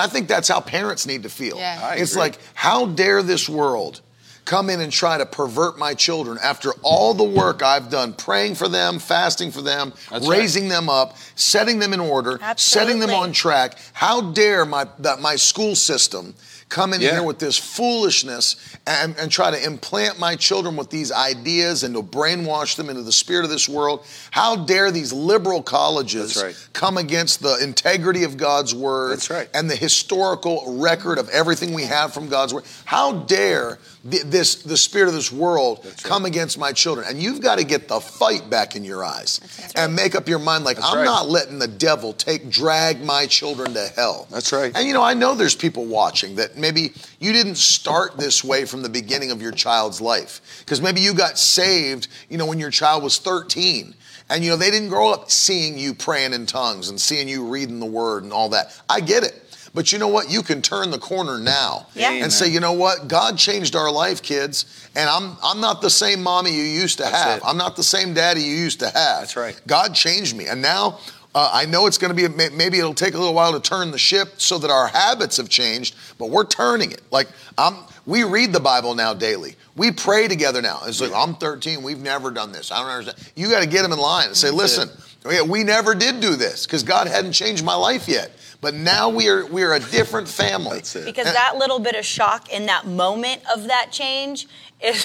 I think that's how parents need to feel. Yeah. It's agree. like, how dare this world come in and try to pervert my children after all the work I've done, praying for them, fasting for them, that's raising right. them up, setting them in order, Absolutely. setting them on track. How dare my that my school system come in yeah. here with this foolishness and, and try to implant my children with these ideas and to brainwash them into the spirit of this world. How dare these liberal colleges right. come against the integrity of God's word That's right. and the historical record of everything we have from God's word? How dare th- this the spirit of this world That's come right. against my children? And you've got to get the fight back in your eyes That's and right. make up your mind, like, That's I'm right. not letting the devil take drag my children to hell. That's right. And, you know, I know there's people watching that maybe you didn't start this way from the beginning of your child's life, because maybe you got saved, you know, when your child was thirteen, and, you know, they didn't grow up seeing you praying in tongues and seeing you reading the word and all that. I get it. But you know what? You can turn the corner now yeah. and say, you know what? God changed our life, kids. And I'm I'm not the same mommy you used to That's have. It. I'm not the same daddy you used to have. That's right. God changed me. And now Uh, I know it's going to be, maybe it'll take a little while to turn the ship so that our habits have changed, but we're turning it. Like, I'm, we read the Bible now daily. We pray together now. It's like, I'm thirteen. We've never done this. I don't understand. You got to get them in line and say, listen, we never did do this because God hadn't changed my life yet. But now we are we are a different family. That's it. Because and, that little bit of shock in that moment of that change is,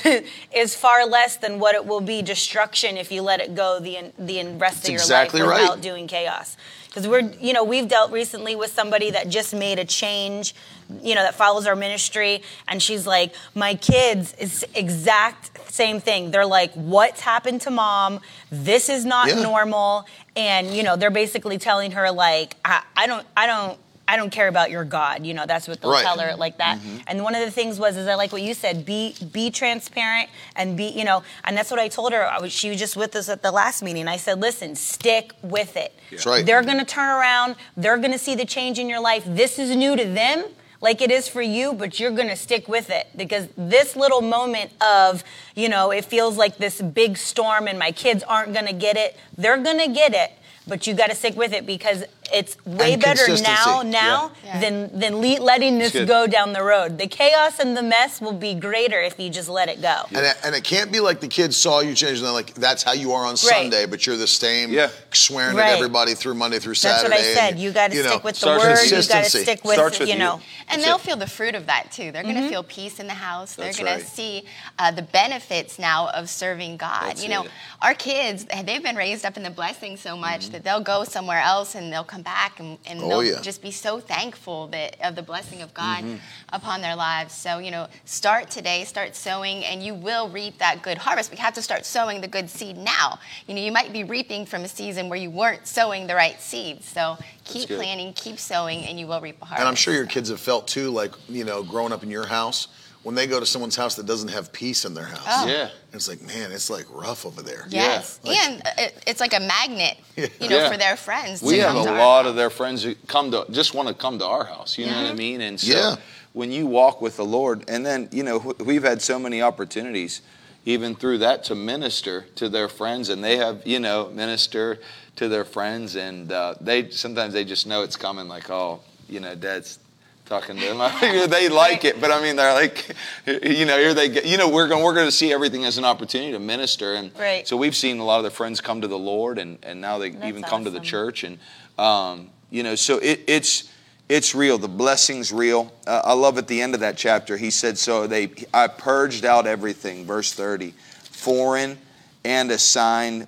is far less than what it will be destruction if you let it go the the rest of your exactly life without right. doing chaos. Because we're you know we've dealt recently with somebody that just made a change, you know, that follows our ministry, and she's like, my kids is exact same thing. They're like, what's happened to mom? This is not yeah. normal. And, you know, they're basically telling her, like, I, I don't, I don't, I don't care about your God. You know, that's what they'll right. tell her, like that. Mm-hmm. And one of the things was, is I like what you said, be, be transparent and be, you know, and that's what I told her. I was, she was just with us at the last meeting. I said, listen, stick with it. Yeah. That's right. They're going to turn around. They're going to see the change in your life. This is new to them, like it is for you, but you're going to stick with it, because this little moment of, you know, it feels like this big storm and my kids aren't going to get it. They're going to get it, but you got to stick with it, because it's way and better now now yeah. Yeah. than, than le- letting this go down the road. The chaos and the mess will be greater if you just let it go. Yeah. And, it, and it can't be like the kids saw you change and they're like, that's how you are on right. Sunday, but you're the same yeah. swearing right. at everybody through Monday through Saturday. That's what I said. You got to stick with the word. You got to stick with, you know. You. And they'll it. feel the fruit of that, too. They're mm-hmm. going to feel peace in the house. They're going right. to see uh, the benefits now of serving God. That's you know, it. Our kids, they've been raised up in the blessing so much mm-hmm. that they'll go somewhere else and they'll come back and, and oh, they'll yeah. just be so thankful that of the blessing of God mm-hmm. upon their lives. So, you know, start today, start sowing, and you will reap that good harvest. We have to start sowing the good seed now. You know, you might be reaping from a season where you weren't sowing the right seeds. So keep planting, keep sowing, and you will reap a harvest. And I'm sure your so. kids have felt too, like, you know, growing up in your house when they go to someone's house that doesn't have peace in their house. Oh. Yeah. It's like, man, it's like rough over there. Yes. Yeah. Like, and it, it's like a magnet, yeah. you know, yeah. for their friends. We have a lot house. of their friends who come to, just want to come to our house. You yeah. know what I mean? And so yeah. when you walk with the Lord, and then, you know, we've had so many opportunities even through that to minister to their friends, and they have, you know, minister to their friends, and uh, they sometimes they just know it's coming, like, oh, you know, Dad's talking to them. They like it, but I mean, they're like, you know, here they get, you know, we're going we're going to see everything as an opportunity to minister, and right. so we've seen a lot of their friends come to the Lord, and, and now they That's even come awesome. to the church, and um, you know, so it, it's it's real. The blessing's real. Uh, I love at the end of that chapter, he said, "So they, I purged out everything." Verse thirty, foreign and assigned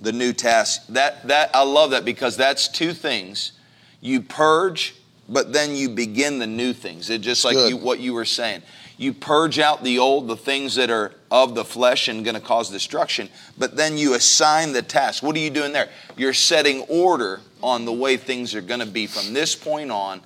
the new task. That that I love that, because that's two things. You purge, but then you begin the new things. It's just like you, what you were saying. You purge out the old, the things that are of the flesh and going to cause destruction, but then you assign the task. What are you doing there? You're setting order on the way things are going to be from this point on,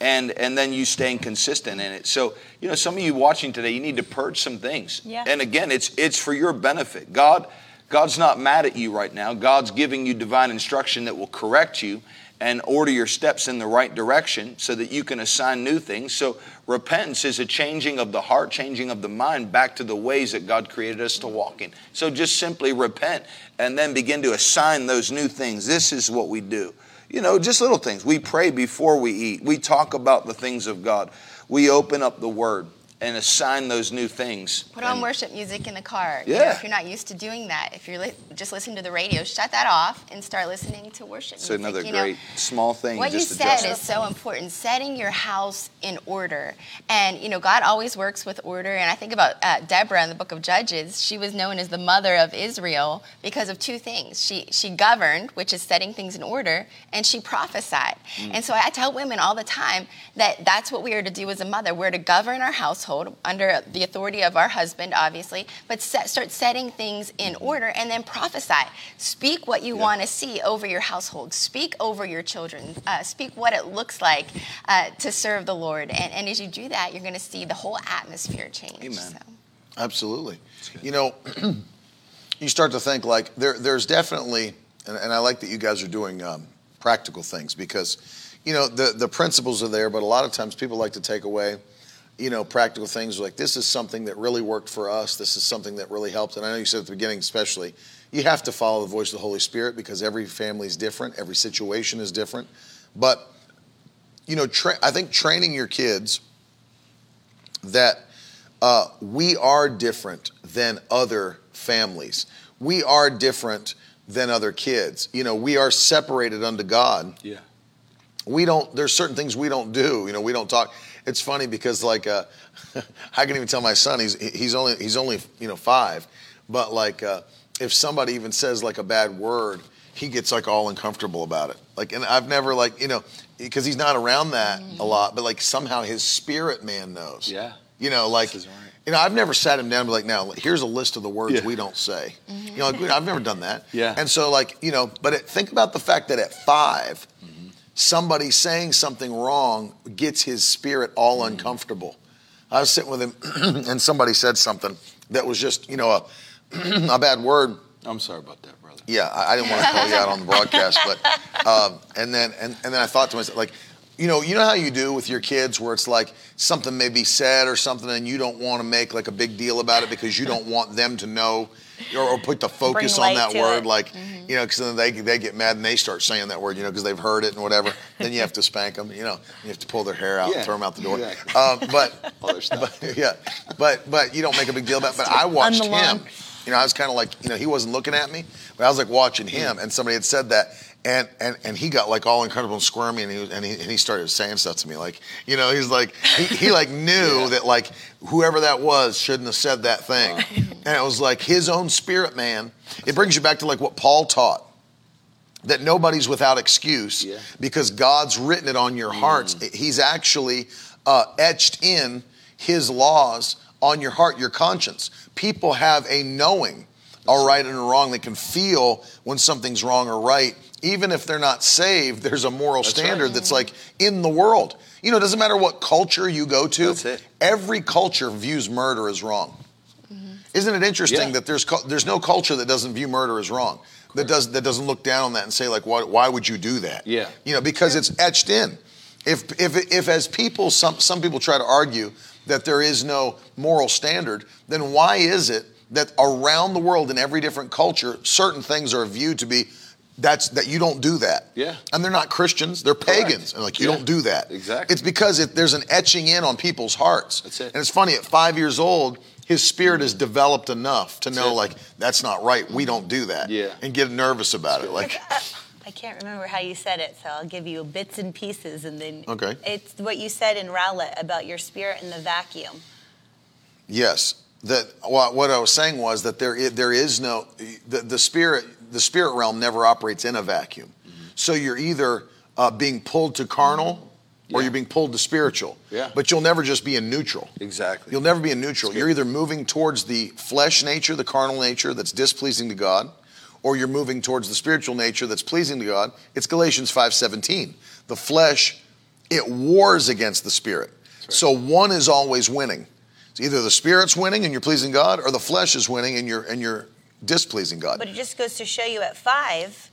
and and then you staying consistent in it. So, you know, some of you watching today, you need to purge some things. Yeah. And again, it's it's for your benefit. God, God's not mad at you right now. God's giving you divine instruction that will correct you and order your steps in the right direction so that you can assign new things. So repentance is a changing of the heart, changing of the mind back to the ways that God created us to walk in. So just simply repent and then begin to assign those new things. This is what we do. You know, just little things. We pray before we eat. We talk about the things of God. We open up the Word and assign those new things. Put on and, worship music in the car. Yeah. You know, if you're not used to doing that, if you're li- just listening to the radio, shut that off and start listening to worship so music. So another you great know, small thing. What just you said is so important, setting your house in order. And, you know, God always works with order. And I think about uh, Deborah in the book of Judges. She was known as the mother of Israel because of two things. She, she governed, which is setting things in order, and she prophesied. Mm. And so I tell women all the time that that's what we are to do as a mother. We're to govern our household under the authority of our husband, obviously, but set, start setting things in order, and then prophesy. Speak what you yep. want to see over your household. Speak over your children. Uh, speak what it looks like uh, to serve the Lord. And, and as you do that, you're going to see the whole atmosphere change. Amen. So. Absolutely. You know, you start to think like there, there's definitely, and, and I like that you guys are doing um, practical things, because, you know, the, the principles are there, but a lot of times people like to take away, you know, practical things like this is something that really worked for us. This is something that really helped. And I know you said at the beginning, especially, you have to follow the voice of the Holy Spirit, because every family is different. Every situation is different. But, you know, tra- I think training your kids that uh, we are different than other families. We are different than other kids. You know, we are separated unto God. Yeah. We don't, there's certain things we don't do. You know, we don't talk. It's funny because, like, uh, I can even tell my son, he's he's only, he's only you know, five, but, like, uh, if somebody even says, like, a bad word, he gets, like, all uncomfortable about it. Like, and I've never, like, you know, because he's not around that mm-hmm. a lot, but, like, somehow his spirit man knows. Yeah. You know, like, right. you know, I've never sat him down and be like, now, here's a list of the words yeah. we don't say. Mm-hmm. You know, like, I've never done that. Yeah. And so, like, you know, but it, think about the fact that at five, mm-hmm. somebody saying something wrong gets his spirit all mm. uncomfortable. I was sitting with him and somebody said something that was just, you know, a, a bad word. I'm sorry about that, brother. Yeah, I, I didn't want to call you out on the broadcast, but um, and then and, and then I thought to myself, like, you know, you know how you do with your kids where it's like something may be said or something and you don't want to make like a big deal about it because you don't want them to know or, or put the focus on that word. It. Like, mm-hmm. you know, because then they they get mad and they start saying that word, you know, because they've heard it and whatever. Then you have to spank them, you know, you have to pull their hair out yeah, and throw them out the door. Exactly. Um, but, but, yeah, but, but you don't make a big deal about it. But I watched him, lawn. you know, I was kind of like, you know, he wasn't looking at me, but I was like watching him mm. and somebody had said that. And, and and he got like all uncomfortable and squirmy, and he and he and he started saying stuff to me, like, you know, he's like he, he like knew yeah. that like whoever that was shouldn't have said that thing, uh-huh. and it was like his own spirit man. It brings you back to like what Paul taught, that nobody's without excuse yeah. because God's written it on your hearts. Mm. He's actually uh, etched in His laws on your heart, your conscience. People have a knowing, all right and wrong. They can feel when something's wrong or right. Even if they're not saved, there's a moral that's standard right. that's like in the world. You know, it doesn't matter what culture you go to. That's it. Every culture views murder as wrong. Mm-hmm. Isn't it interesting yeah. that there's there's no culture that doesn't view murder as wrong? That does that doesn't look down on that and say like, why why would you do that? Yeah. You know, because yeah. it's etched in. If if if as people some some people try to argue that there is no moral standard, then why is it that around the world in every different culture, certain things are viewed to be that's that you don't do that. Yeah. And they're not Christians, they're Correct. pagans. And like you yeah. don't do that. Exactly. It's because it, there's an etching in on people's hearts. That's it. And it's funny, at five years old, his spirit is developed enough to know, like, that's not right. We don't do that. Yeah. And get nervous about it. Like, I can't remember how you said it, so I'll give you bits and pieces. And then okay. it's what you said in Rowlett about your spirit in the vacuum. Yes. That well, what I was saying was that there is, there is no, the, the spirit the spirit realm never operates in a vacuum. Mm-hmm. So you're either uh, being pulled to carnal mm-hmm. Yeah. or you're being pulled to spiritual. Yeah. But you'll never just be in neutral. Exactly. You'll never be in neutral. You're either moving towards the flesh nature, the carnal nature that's displeasing to God, or you're moving towards the spiritual nature that's pleasing to God. It's Galatians five seventeen. The flesh, it wars against the spirit. Right. So one is always winning. It's either the spirit's winning and you're pleasing God, or the flesh is winning and you're and you're displeasing God. But it just goes to show you at five,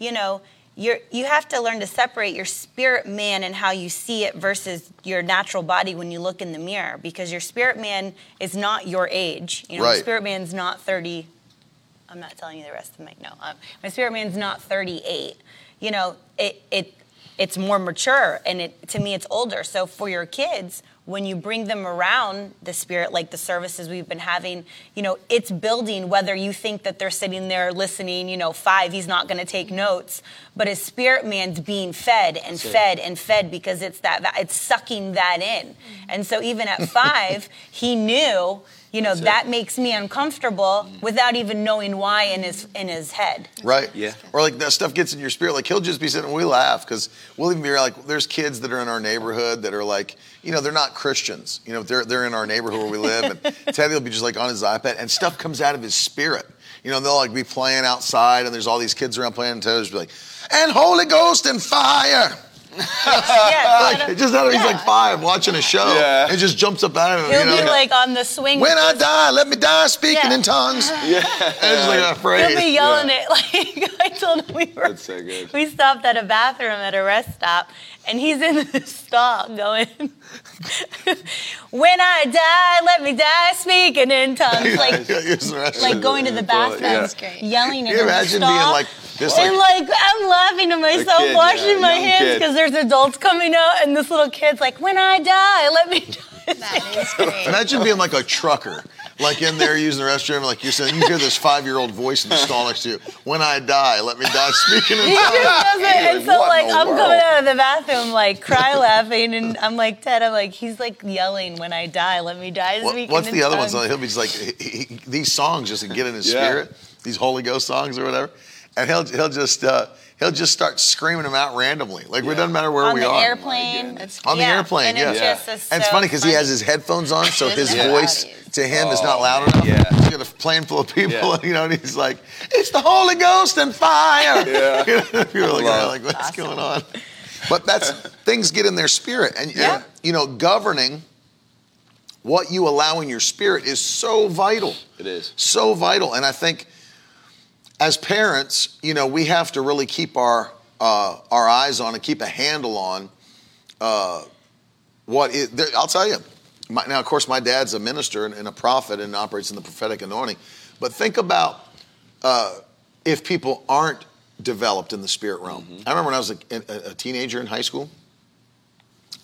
you know, You're, you have to learn to separate your spirit man and how you see it versus your natural body when you look in the mirror, because your spirit man is not your age. You know, right. My spirit man's not thirty. I'm not telling you the rest of my, no. Um, my spirit man's not thirty-eight. You know, it, it it's more mature, and it to me it's older. So for your kids, when you bring them around the spirit, like the services we've been having, you know, it's building, whether you think that they're sitting there listening, you know, five, he's not going to take notes, but his spirit man's being fed and That's fed it. and fed because it's that, it's sucking that in. And so even at five, he knew, you know, That's that it. makes me uncomfortable without even knowing why in his, in his head. Right. Yeah. Or like that stuff gets in your spirit. Like he'll just be sitting and we laugh because we'll even be like, there's kids that are in our neighborhood that are like, you know, they're not Christians. You know, they're they're in our neighborhood where we live, and Teddy will be just like on his iPad, and stuff comes out of his spirit. You know, they'll like be playing outside, and there's all these kids around playing, and Teddy'll be like, "And Holy Ghost and fire." yeah, like, of, just out of yeah. he's like five watching a show, yeah. and just jumps up out of him. He'll you know, be like on the swing. When I die, let me die speaking yeah. in tongues. Yeah, and just like he'll be yelling yeah. it. Like I told him we were. That's so good. We stopped at a bathroom at a rest stop, and he's in the stall going, "When I die, let me die speaking in tongues." Like, like, like going to the bathroom, yeah. yelling at the stall. Being like. Just and like, like I'm laughing to myself, kid, washing yeah, my hands because there's adults coming out, and this little kid's like, "When I die, let me die." That is great. Imagine being like a trucker, like in there using the restroom, like you're saying, you hear this five-year-old voice in the stall next to you. "When I die, let me die speaking in tongues." He just does it, and so like I'm world? coming out of the bathroom, like cry laughing, and I'm like Ted, I'm like he's like yelling, "When I die, let me die speaking in tongues." What's the other ones? He'll be just like he, he, these songs just get in his yeah. spirit, these Holy Ghost songs or whatever. And he'll he'll just uh, he'll just start screaming them out randomly. Like yeah. it doesn't matter where on we are. On the airplane. On yeah. the airplane, and yeah. It yeah. Just is so and it's funny because he has his headphones on, so his yeah. voice to him oh, is not loud enough. Yeah. He's got a plane full of people, yeah. you know, and he's like, "It's the Holy Ghost and fire." Yeah. You know, people are like, oh, like, what's awesome. going on? But that's things get in their spirit, and yeah. you know, governing what you allow in your spirit is so vital. It is so vital, and I think. As parents, you know, we have to really keep our uh, our eyes on and keep a handle on uh, what is, there, I'll tell you. My, now, of course, my dad's a minister and, and a prophet and operates in the prophetic anointing. But think about uh, if people aren't developed in the spirit realm. Mm-hmm. I remember when I was a, a, a teenager in high school,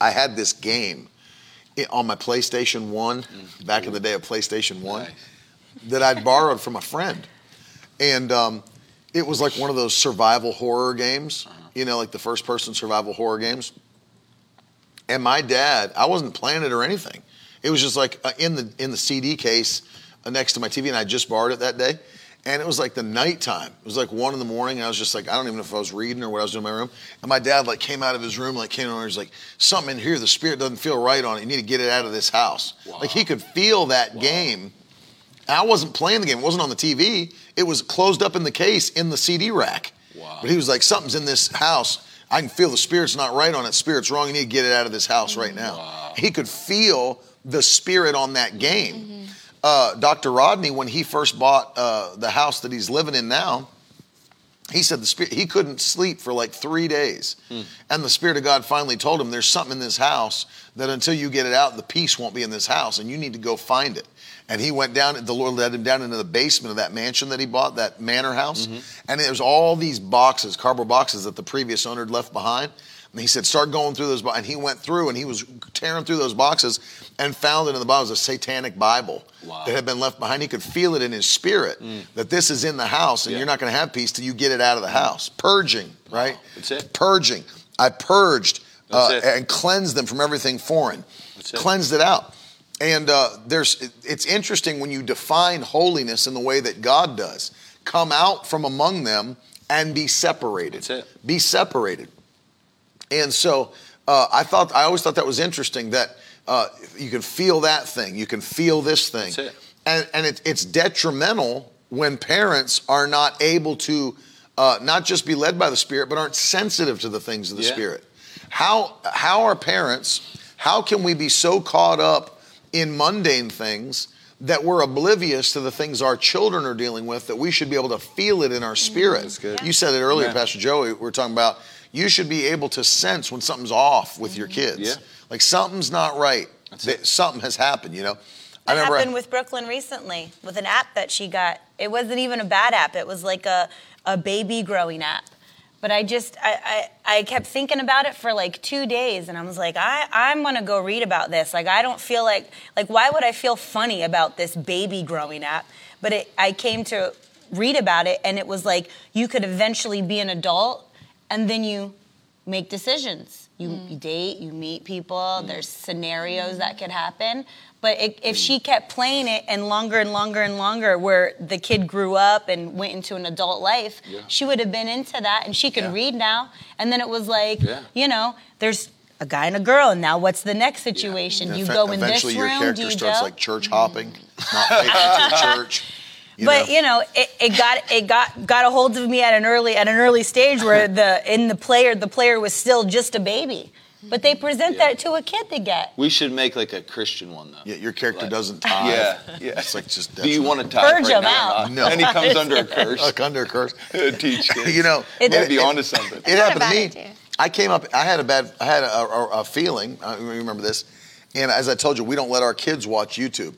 I had this game on my PlayStation one, mm-hmm. back in the day of PlayStation one, nice. that I'd borrowed from a friend. And um, it was like one of those survival horror games, you know, like the first person survival horror games. And my dad, I wasn't playing it or anything. It was just like uh, in the in the C D case uh, next to my T V, and I just borrowed it that day. And it was like the nighttime. It was like one in the morning, and I was just like, I don't even know if I was reading or what I was doing in my room. And my dad like came out of his room, like came over and was like, "Something in here, the spirit doesn't feel right on it. You need to get it out of this house." Wow. Like he could feel that wow. game. I wasn't playing the game. It wasn't on the T V. It was closed up in the case in the C D rack. Wow. But he was like, "Something's in this house. I can feel the spirit's not right on it. Spirit's wrong. You need to get it out of this house right now. Wow. He could feel the spirit on that game. Mm-hmm. Uh, Doctor Rodney, when he first bought uh, the house that he's living in now, he said the spirit, he couldn't sleep for like three days. Mm. And the Spirit of God finally told him, there's something in this house that until you get it out, the peace won't be in this house and you need to go find it. And he went down, the Lord led him down into the basement of that mansion that he bought, that manor house. Mm-hmm. And there's all these boxes, cardboard boxes that the previous owner had left behind. And he said, start going through those boxes. And he went through and he was tearing through those boxes and found it in the Bible. It was a satanic Bible wow. that had been left behind. He could feel it in his spirit mm. that this is in the house and yeah. you're not going to have peace till you get it out of the house. Purging, right? Wow. That's it. Purging. I purged uh, and cleansed them from everything foreign. That's it. Cleansed it out. And uh, there's, it's interesting when you define holiness in the way that God does. Come out from among them and be separated. That's it. Be separated. And so uh, I thought, I always thought that was interesting that uh, you can feel that thing. You can feel this thing. That's it. And, and it, it's detrimental when parents are not able to uh, not just be led by the Spirit, but aren't sensitive to the things of the yeah. Spirit. How, how are parents, how can we be so caught up in mundane things that we're oblivious to the things our children are dealing with, that we should be able to feel it in our spirit. That's good. You said it earlier, yeah. Pastor Joey, we were talking about you should be able to sense when something's off with your kids. Yeah. Like something's not right. That something has happened, you know. That I remember happened I, with Brooklyn recently with an app that she got. It wasn't even a bad app. It was like a, a baby growing app. But I just, I, I, I kept thinking about it for like two days. And I was like, I, I'm going to go read about this. Like, I don't feel like, like, why would I feel funny about this baby growing up? But it, I came to read about it. And it was like, you could eventually be an adult. And then you make decisions. You, mm. you date, you meet people. Mm. There's scenarios mm. that could happen. But it, if she kept playing it and longer and longer and longer where the kid grew up and went into an adult life, yeah. she would have been into that and she could yeah. read now. And then it was like, yeah. you know, there's a guy and a girl and now what's the next situation? Yeah. You ev- go in this room, do you go? Eventually your character starts like church hopping, mm-hmm. not faithful to the church. You but know. you know, it, it got it got got a hold of me at an early at an early stage where the in the player the player was still just a baby. But they present yeah. that to a kid to get. We should make like a Christian one though. Yeah, your character like, doesn't tithe. Yeah, yeah. It's like just. Do you want to tithe? Purge right him now out. No. And he comes under a curse. Like under a curse. Teach kids. You know, it, it, be it, onto something. It happened to me. Idea. I came up. I had a bad. I had a, a, a feeling. I remember this. And as I told you, we don't let our kids watch YouTube.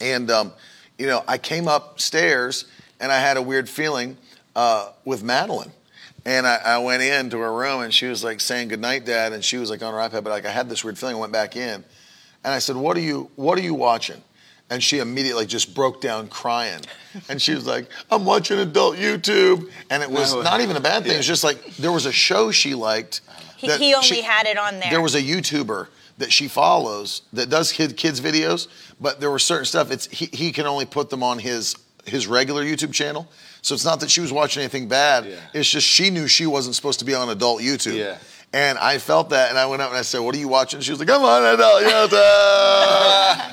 And um, you know, I came upstairs and I had a weird feeling uh, with Madeline. And I, I went into her room and she was like saying goodnight, Dad. And she was like on her iPad, but like I had this weird feeling. I went back in and I said, what are you, what are you watching? And she immediately just broke down crying. And she was like, I'm watching adult YouTube. And it was no, not even a bad thing. Yeah. It was just like, there was a show she liked. He, he only she, had it on there. There was a YouTuber that she follows that does kid, kids videos, but there were certain stuff. It's he, he can only put them on his, his regular YouTube channel. So it's not that she was watching anything bad. Yeah. It's just she knew she wasn't supposed to be on adult YouTube. Yeah. And I felt that, and I went up and I said, what are you watching? She was like, I'm on adult YouTube.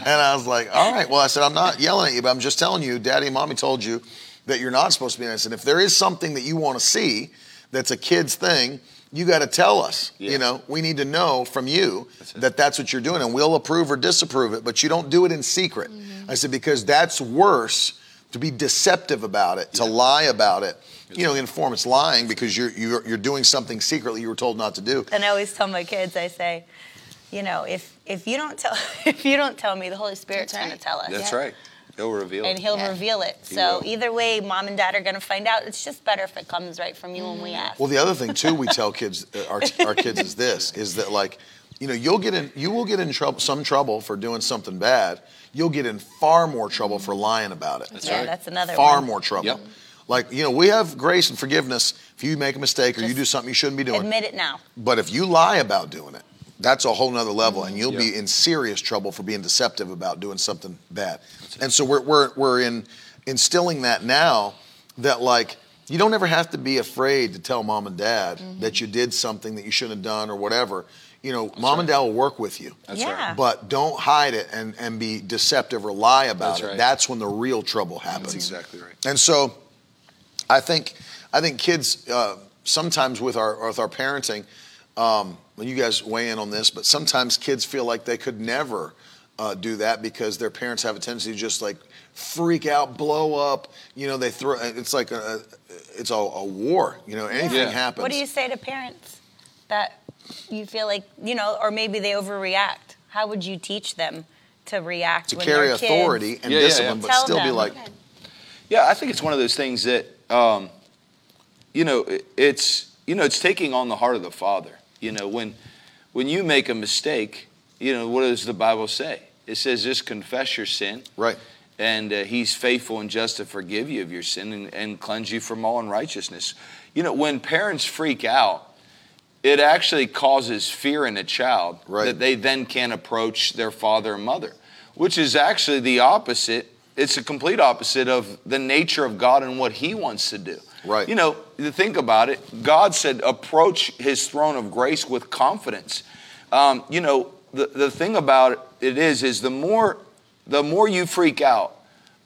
And I was like, all right. Well, I said, I'm not yelling at you, but I'm just telling you, Daddy and Mommy told you that you're not supposed to be. And I said, if there is something that you want to see that's a kid's thing, you got to tell us. Yeah. You know, we need to know from you that's that that's what you're doing, and we'll approve or disapprove it, but you don't do it in secret. Mm-hmm. I said, because that's worse to be deceptive about it, to yeah. lie about it. You know, in form, it's lying because you're, you're you're doing something secretly you were told not to do. And I always tell my kids, I say, you know, if if you don't tell if you don't tell me, the Holy Spirit's right. going to tell us. That's yeah. right. He'll reveal it. And he'll yeah. reveal it. He so will. Either way, Mom and Dad are going to find out. It's just better if it comes right from you mm. when we ask. Well, the other thing too, we tell kids, our our kids is this, is that like, you know, you'll get in, you will get in trouble, some trouble for doing something bad. You'll get in far more trouble for lying about it. That's yeah, right. That's another far one. more trouble. Yep. Like, you know, we have grace and forgiveness if you make a mistake just or you do something you shouldn't be doing. Admit it now. But if you lie about doing it, that's a whole nother level and you'll yep. be in serious trouble for being deceptive about doing something bad. And so we're we're we're in instilling that now that like you don't ever have to be afraid to tell Mom and Dad mm-hmm. that you did something that you shouldn't have done or whatever. You know, that's Mom right. and Dad will work with you. That's yeah. right. But don't hide it and, and be deceptive or lie about that's it. Right. That's when the real trouble happens. That's exactly right. And so I think I think kids, uh, sometimes with our with our parenting, um, you guys weigh in on this, but sometimes kids feel like they could never uh, do that because their parents have a tendency to just like freak out, blow up. You know, they throw. It's like a it's a, a war. You know, anything yeah. happens. What do you say to parents that you feel like, you know, or maybe they overreact? How would you teach them to react? To when carry authority kids? And yeah, discipline, yeah, yeah. but Tell still them. Be like. Okay. Yeah, I think it's one of those things that, um, you know, it's you know it's taking on the heart of the Father. You know, when when you make a mistake, you know, what does the Bible say? It says, just confess your sin. Right. And uh, he's faithful and just to forgive you of your sin and, and cleanse you from all unrighteousness. You know, when parents freak out, it actually causes fear in a child right. that they then can't approach their father and mother, which is actually the opposite. It's a complete opposite of the nature of God and what he wants to do. Right. You know, to think about it, God said approach his throne of grace with confidence. Um, you know, the, the thing about it is, is the more the more you freak out,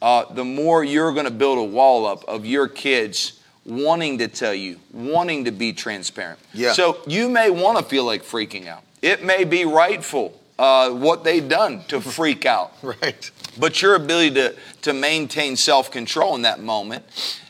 uh, the more you're going to build a wall up of your kids wanting to tell you, wanting to be transparent. Yeah. So you may want to feel like freaking out. It may be rightful uh, what they've done to freak out. Right. But your ability to, to maintain self-control in that moment,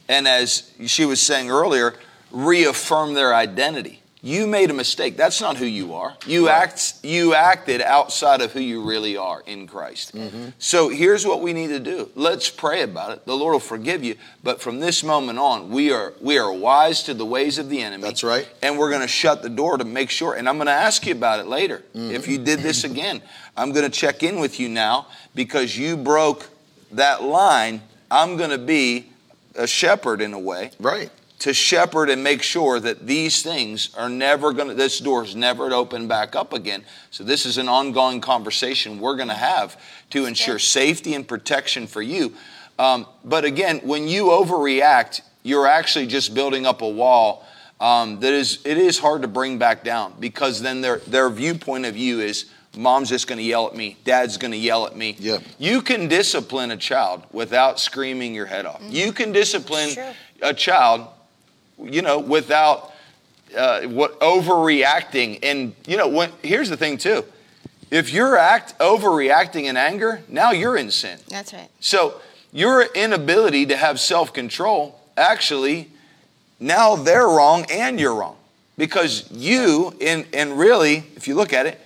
and as she was saying earlier, reaffirm their identity. You made a mistake. That's not who you are. You right. act, you acted outside of who you really are in Christ. Mm-hmm. So here's what we need to do. Let's pray about it. The Lord will forgive you. But from this moment on, we are we are wise to the ways of the enemy. That's right. And we're going to shut the door to make sure. And I'm going to ask you about it later. Mm-hmm. If you did this again, I'm going to check in with you now because you broke that line. I'm going to be a shepherd in a way. Right. To shepherd and make sure that these things are never going to, this door is never open back up again. So this is an ongoing conversation we're going to have to ensure safety and protection for you. Um, but again, when you overreact, you're actually just building up a wall um, that is, it is hard to bring back down because then their, their viewpoint of you is, Mom's just going to yell at me. Dad's going to yell at me. Yep. You can discipline a child without screaming your head off. Mm-hmm. You can discipline sure. a child You know, without uh, what overreacting, and you know, when, here's the thing too: if you're act overreacting in anger, now you're in sin. That's right. So your inability to have self-control, actually, now they're wrong and you're wrong because you, and and really, if you look at it,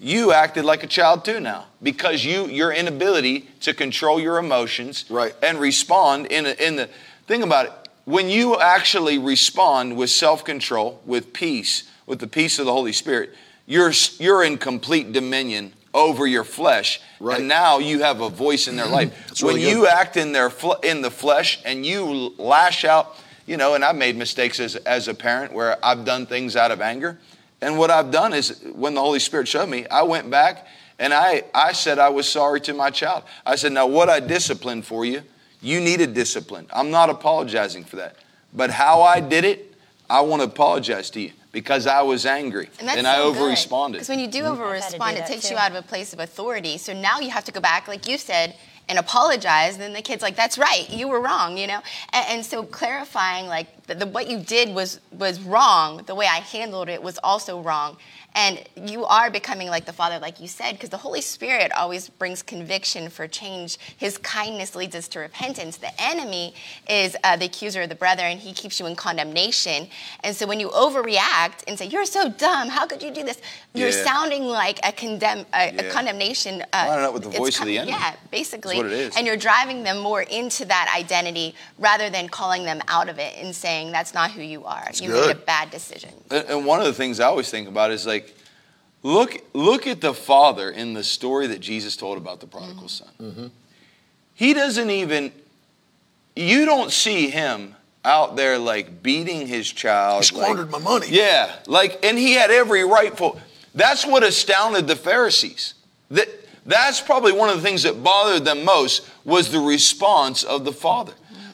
you acted like a child too now because you your inability to control your emotions right. and respond in a, in the thing about it. When you actually respond with self-control, with peace, with the peace of the Holy Spirit, you're you're in complete dominion over your flesh, right. and now you have a voice in their life. That's when really you good. act in their fl- in the flesh and you lash out, you know, and I've made mistakes as as a parent where I've done things out of anger, and what I've done is when the Holy Spirit showed me, I went back and I I said I was sorry to my child. I said, now what I disciplined for you. You needed discipline. I'm not apologizing for that. But how I did it, I want to apologize to you because I was angry and, and I so over-responded. Because when you do mm-hmm. over-respond, do it takes too. you out of a place of authority. So now you have to go back, like you said, and apologize. And then the kid's like, that's right. You were wrong, you know? And, and so clarifying, like, the, the, what you did was, was wrong. The way I handled it was also wrong. And you are becoming like the Father, like you said, because the Holy Spirit always brings conviction for change. His kindness leads us to repentance. The enemy is uh, the accuser of the brethren. He keeps you in condemnation. And so when you overreact and say, you're so dumb, how could you do this? You're yeah. sounding like a, condemn, a, yeah. a condemnation. Uh, I don't know, with the voice com- of the enemy. Yeah, basically. That's what it is. And you're driving them more into that identity rather than calling them out of it and saying, that's not who you are. That's you good. made a bad decision. And, and one of the things I always think about is like, Look look at the father in the story that Jesus told about the prodigal son. Mm-hmm. He doesn't even, you don't see him out there like beating his child. He squandered like, my money. Yeah, like, and he had every rightful, that's what astounded the Pharisees. That, that's probably one of the things that bothered them most was the response of the father.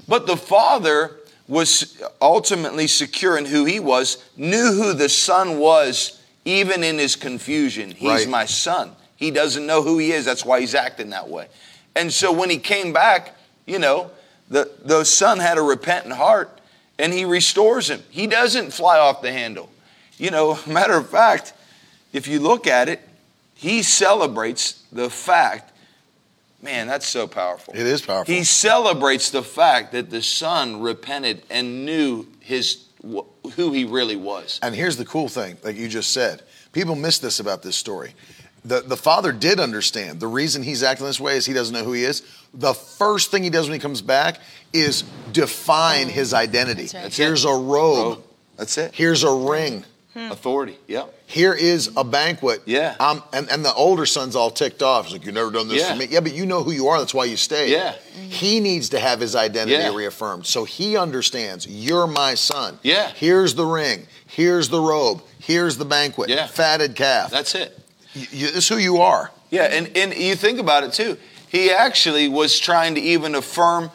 But the father was ultimately secure in who he was, knew who the son was. Even in his confusion, he's right. my son. He doesn't know who he is. That's why he's acting that way. And so when he came back, you know, the, the son had a repentant heart and he restores him. He doesn't fly off the handle. You know, matter of fact, if you look at it, he celebrates the fact. Man, that's so powerful. It is powerful. He celebrates the fact that the son repented and knew his who he really was. And here's the cool thing, like you just said. People miss this about this story. The, the father did understand. The reason he's acting this way is he doesn't know who he is. The first thing he does when he comes back is define his identity. That's right. Here's a robe. That's it. Here's a ring. Hmm. Authority, yeah. Here is a banquet. Yeah. Um, and, and the older son's all ticked off. He's like, you've never done this yeah. for me. Yeah, but you know who you are. That's why you stayed. Yeah. Mm-hmm. He needs to have his identity yeah. reaffirmed. So he understands, you're my son. Yeah. Here's the ring. Here's the robe. Here's the banquet. Yeah. Fatted calf. That's it. You, you, it's who you are. Yeah, and, and you think about it too. He actually was trying to even affirm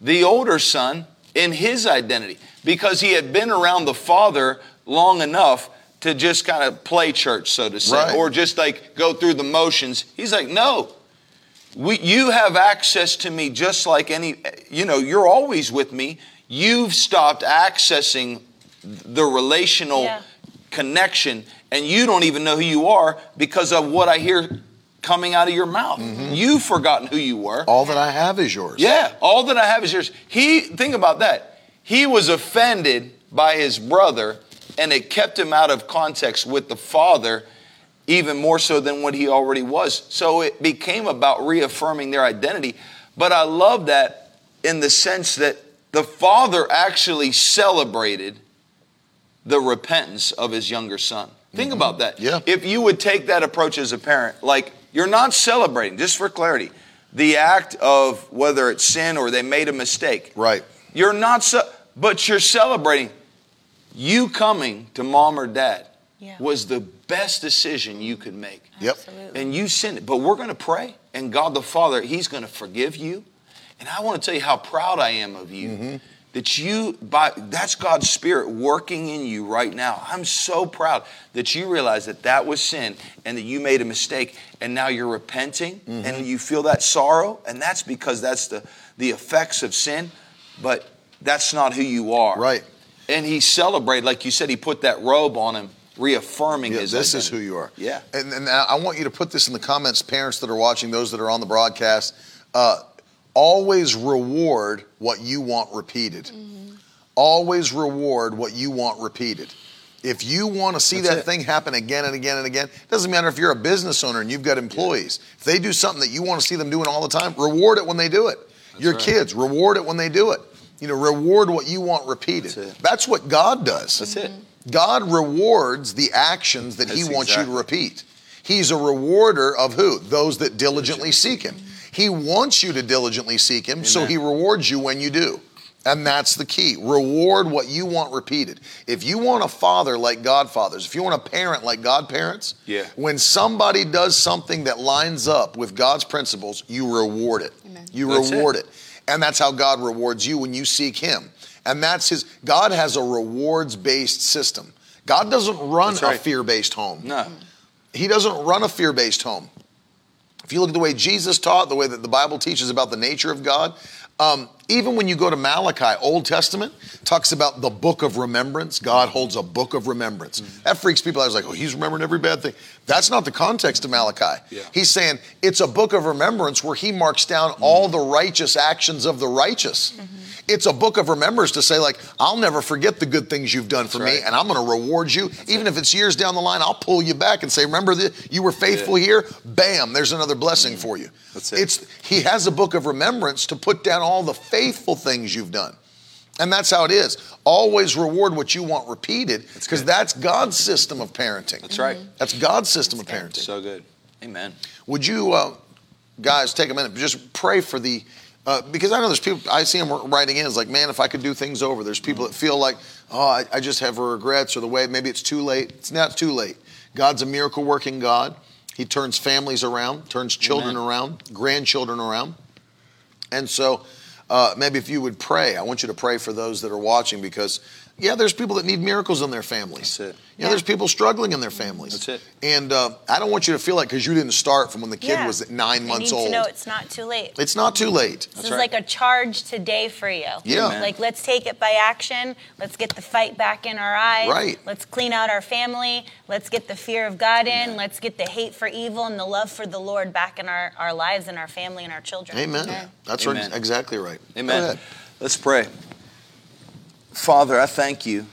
the older son in his identity because he had been around the father long enough to just kind of play church, so to say, right. or just like go through the motions. He's like, no, we, you have access to me just like any, you know, you're always with me. You've stopped accessing the relational yeah. connection, and you don't even know who you are because of what I hear coming out of your mouth. Mm-hmm. You've forgotten who you were. All that I have is yours. Yeah, all that I have is yours. He, think about that. He was offended by his brother, and it kept him out of context with the father even more so than what he already was. So it became about reaffirming their identity. But I love that in the sense that the father actually celebrated the repentance of his younger son. Think mm-hmm. about that. Yeah. If you would take that approach as a parent, like you're not celebrating, just for clarity, the act of whether it's sin or they made a mistake. Right. You're not, ce- but you're celebrating. You coming to mom or dad yeah. was the best decision you could make. Yep. Absolutely. And you send it, but we're going to pray, and God the Father, he's going to forgive you. And I want to tell you how proud I am of you. Mm-hmm. That you, by, that's God's Spirit working in you right now. I'm so proud that you realize that that was sin and that you made a mistake and now you're repenting mm-hmm. and you feel that sorrow, and that's because that's the, the effects of sin, but that's not who you are. Right. And he celebrated, like you said, he put that robe on him, reaffirming yeah, his this identity. Is who you are. Yeah. And, and I want you to put this in the comments, parents that are watching, those that are on the broadcast, uh, always reward what you want repeated. Mm-hmm. Always reward what you want repeated. If you want to see That's that it. Thing happen again and again and again, it doesn't matter if you're a business owner and you've got employees. Yeah. If they do something that you want to see them doing all the time, reward it when they do it. That's Your right. kids, reward it when they do it. You know, reward what you want repeated. That's, That's what God does. That's it. God rewards the actions that That's He wants exactly. you to repeat. He's a rewarder of who? Those that diligently seek Him. He wants you to diligently seek Him, Amen. So He rewards you when you do. And that's the key. Reward what you want repeated. If you want a father like godfathers, if you want a parent like godparents, yeah. when somebody does something that lines up with God's principles, you reward it. Amen. You that's reward it. it. And that's how God rewards you when you seek Him. And that's His, God has a rewards-based system. God doesn't run right. a fear-based home. No. He doesn't run a fear-based home. If you look at the way Jesus taught, the way that the Bible teaches about the nature of God, um, even when you go to Malachi, Old Testament, talks about the book of remembrance. God holds a book of remembrance. Mm-hmm. That freaks people out. It's like, oh, he's remembering every bad thing. That's not the context of Malachi. Yeah. He's saying it's a book of remembrance where he marks down mm-hmm. all the righteous actions of the righteous. Mm-hmm. It's a book of remembrance to say, like, I'll never forget the good things you've done for That's me, right. and I'm going to reward you. That's Even it. If it's years down the line, I'll pull you back and say, remember, that you were faithful yeah. here? Bam, there's another blessing mm-hmm. for you. That's it. It's, he has a book of remembrance to put down all the faithful things you've done. And that's how it is. Always reward what you want repeated, because that's, that's God's system of parenting. That's right. Mm-hmm. That's God's system that's of parenting. Good. So good. Amen. Would you uh, guys take a minute, just pray for the... Uh, because I know there's people, I see them writing in, it's like, man, if I could do things over. There's people that feel like, oh, I, I just have regrets or the way, maybe it's too late. It's not too late. God's a miracle working God. He turns families around, turns children Amen. Around, grandchildren around. And so uh, maybe if you would pray, I want you to pray for those that are watching because Yeah, there's people that need miracles in their families. That's it. Yeah, yeah. There's people struggling in their families. That's it. And uh, I don't want you to feel like because you didn't start from when the kid yeah. was nine you months need old. You know it's not too late. It's not too late. This That's is right. like a charge today for you. Yeah. Amen. Like, let's take it by action. Let's get the fight back in our eyes. Right. Let's clean out our family. Let's get the fear of God in. Yeah. Let's get the hate for evil and the love for the Lord back in our, our lives and our family and our children. Amen. Okay. That's Amen. Right, exactly right. Amen. Let's pray. Father, I thank you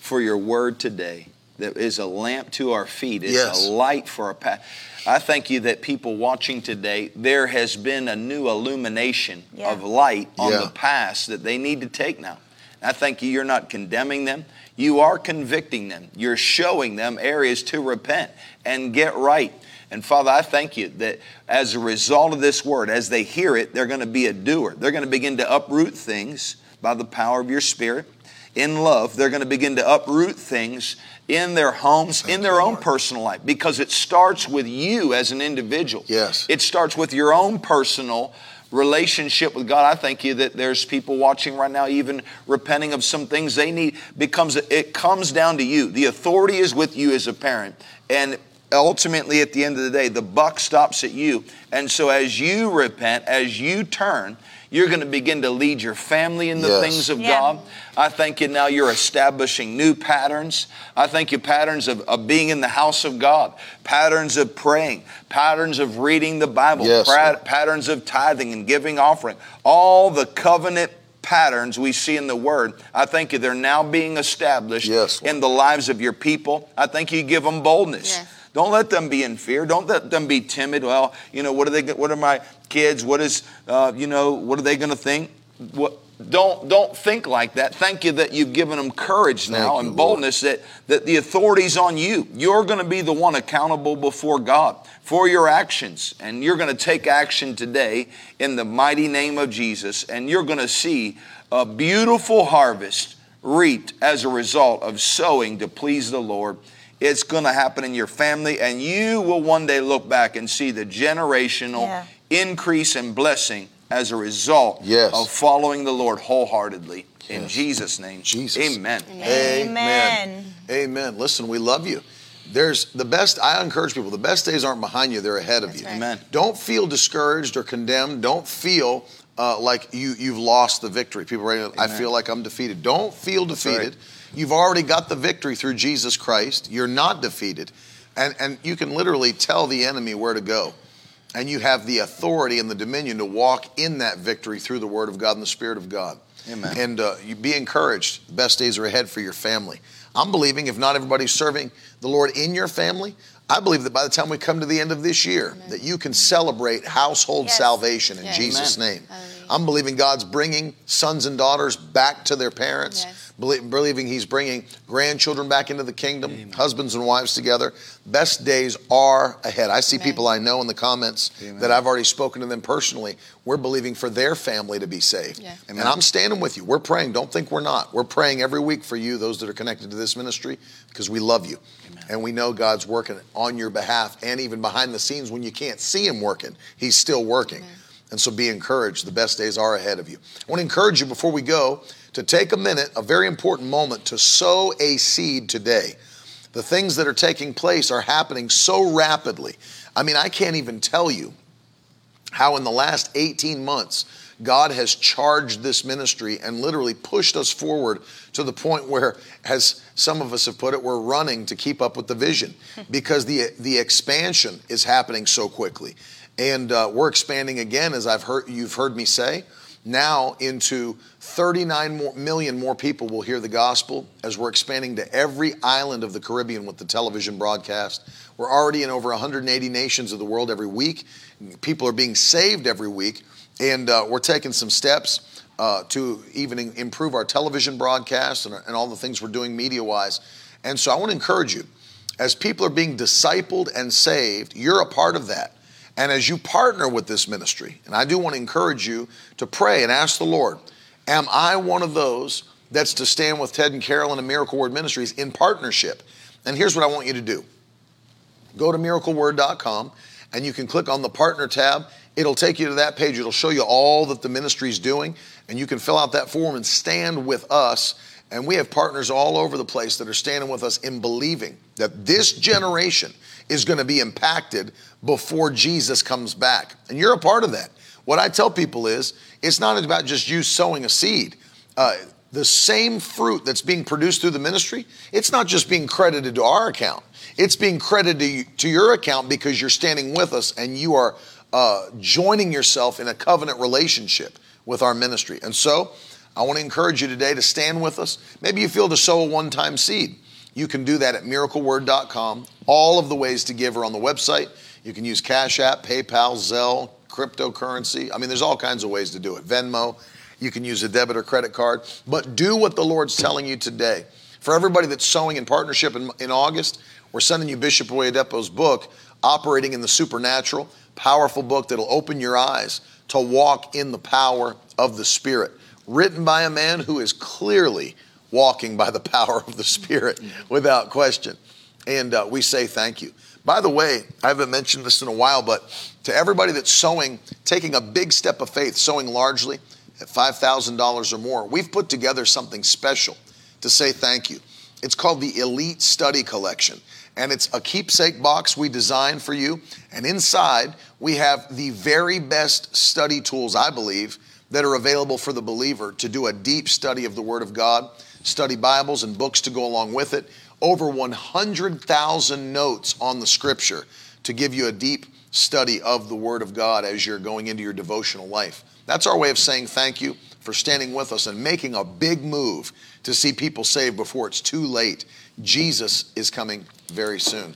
for your word today that is a lamp to our feet. It's yes. a light for our path. I thank you that people watching today, there has been a new illumination yeah. of light on yeah. the paths that they need to take now. I thank you you're not condemning them. You are convicting them. You're showing them areas to repent and get right. And Father, I thank you that as a result of this word, as they hear it, they're going to be a doer. They're going to begin to uproot things by the power of your spirit. In love, they're going to begin to uproot things in their homes, Thank in their own Lord. Personal life, because it starts with you as an individual. Yes. It starts with your own personal relationship with God. I thank you that there's people watching right now, even repenting of some things they need. Becomes It comes down to you. The authority is with you as a parent. And ultimately, at the end of the day, the buck stops at you. And so as you repent, as you turn, you're going to begin to lead your family in the yes. things of yeah. God. I thank you now you're establishing new patterns. I thank you patterns of, of being in the house of God, patterns of praying, patterns of reading the Bible, yes, prat- patterns of tithing and giving offering, all the covenant patterns we see in the Word. I thank you they're now being established yes, in the lives of your people. I thank you give them boldness. Yes. Don't let them be in fear. Don't let them be timid. Well, you know, what are they? What are my kids? What is, uh, you know, what are they going to think? What, don't don't think like that. Thank you that you've given them courage now and boldness that, that the authority's on you. You're going to be the one accountable before God for your actions. And you're going to take action today in the mighty name of Jesus. And you're going to see a beautiful harvest reaped as a result of sowing to please the Lord. It's going to happen in your family, and you will one day look back and see the generational yeah. increase and blessing as a result yes. of following the Lord wholeheartedly. Yes. In Jesus' name, Jesus. Amen. Amen. Amen. Amen. Listen, we love you. There's the best, I encourage people, the best days aren't behind you, they're ahead of That's you. Right. Amen. Don't feel discouraged or condemned. Don't feel uh, like you, you've lost the victory. People are right, I feel like I'm defeated. Don't feel That's defeated. Right. You've already got the victory through Jesus Christ. You're not defeated. And and you can literally tell the enemy where to go. And you have the authority and the dominion to walk in that victory through the Word of God and the Spirit of God. Amen. And uh, you be encouraged. The best days are ahead for your family. I'm believing if not everybody's serving the Lord in your family, I believe that by the time we come to the end of this year, Amen. That you can celebrate household yes. salvation in yes. Jesus' Amen. Name. Amen. I'm believing God's bringing sons and daughters back to their parents. Yes. Believing he's bringing grandchildren back into the kingdom, Amen. Husbands and wives together. Best days are ahead. I see Amen. People I know in the comments Amen. That I've already spoken to them personally. We're believing for their family to be saved. Yeah. And I'm standing with you. We're praying. Don't think we're not. We're praying every week for you, those that are connected to this ministry, because we love you. Amen. And we know God's working on your behalf and even behind the scenes when you can't see him working. He's still working. Amen. And so be encouraged. The best days are ahead of you. I want to encourage you before we go to take a minute, a very important moment, to sow a seed today. The things that are taking place are happening so rapidly. I mean, I can't even tell you how in the last eighteen months, God has charged this ministry and literally pushed us forward to the point where, as some of us have put it, we're running to keep up with the vision because the, the expansion is happening so quickly. And uh, we're expanding again, as I've heard you've heard me say, now into thirty-nine more, million more people will hear the gospel as we're expanding to every island of the Caribbean with the television broadcast. We're already in over one hundred eighty nations of the world every week. People are being saved every week, and uh, we're taking some steps uh, to even in- improve our television broadcast and, and all the things we're doing media-wise. And so I want to encourage you, as people are being discipled and saved, you're a part of that. And as you partner with this ministry, and I do want to encourage you to pray and ask the Lord, am I one of those that's to stand with Ted and Carolyn and Miracle Word Ministries in partnership? And here's what I want you to do. Go to miracle word dot com and you can click on the partner tab. It'll take you to that page. It'll show you all that the ministry's doing. And you can fill out that form and stand with us And we have partners all over the place that are standing with us in believing that this generation is going to be impacted before Jesus comes back. And you're a part of that. What I tell people is, it's not about just you sowing a seed. Uh, the same fruit that's being produced through the ministry, it's not just being credited to our account. It's being credited to your account because you're standing with us and you are uh, joining yourself in a covenant relationship with our ministry. And so I want to encourage you today to stand with us. Maybe you feel to sow a one-time seed. You can do that at miracle word dot com. All of the ways to give are on the website. You can use Cash App, PayPal, Zelle, cryptocurrency. I mean, there's all kinds of ways to do it. Venmo. You can use a debit or credit card. But do what the Lord's telling you today. For everybody that's sowing in partnership in, in August, we're sending you Bishop Wade Epo's book, Operating in the Supernatural. Powerful book that'll open your eyes to walk in the power of the Spirit. Written by a man who is clearly walking by the power of the Spirit without question. And uh, we say thank you. By the way, I haven't mentioned this in a while, but to everybody that's sowing, taking a big step of faith, sowing largely at five thousand dollars or more, we've put together something special to say thank you. It's called the Elite Study Collection, and it's a keepsake box we designed for you. And inside, we have the very best study tools, I believe, that are available for the believer to do a deep study of the Word of God, study Bibles and books to go along with it, over one hundred thousand notes on the Scripture to give you a deep study of the Word of God as you're going into your devotional life. That's our way of saying thank you for standing with us and making a big move to see people saved before it's too late. Jesus is coming very soon.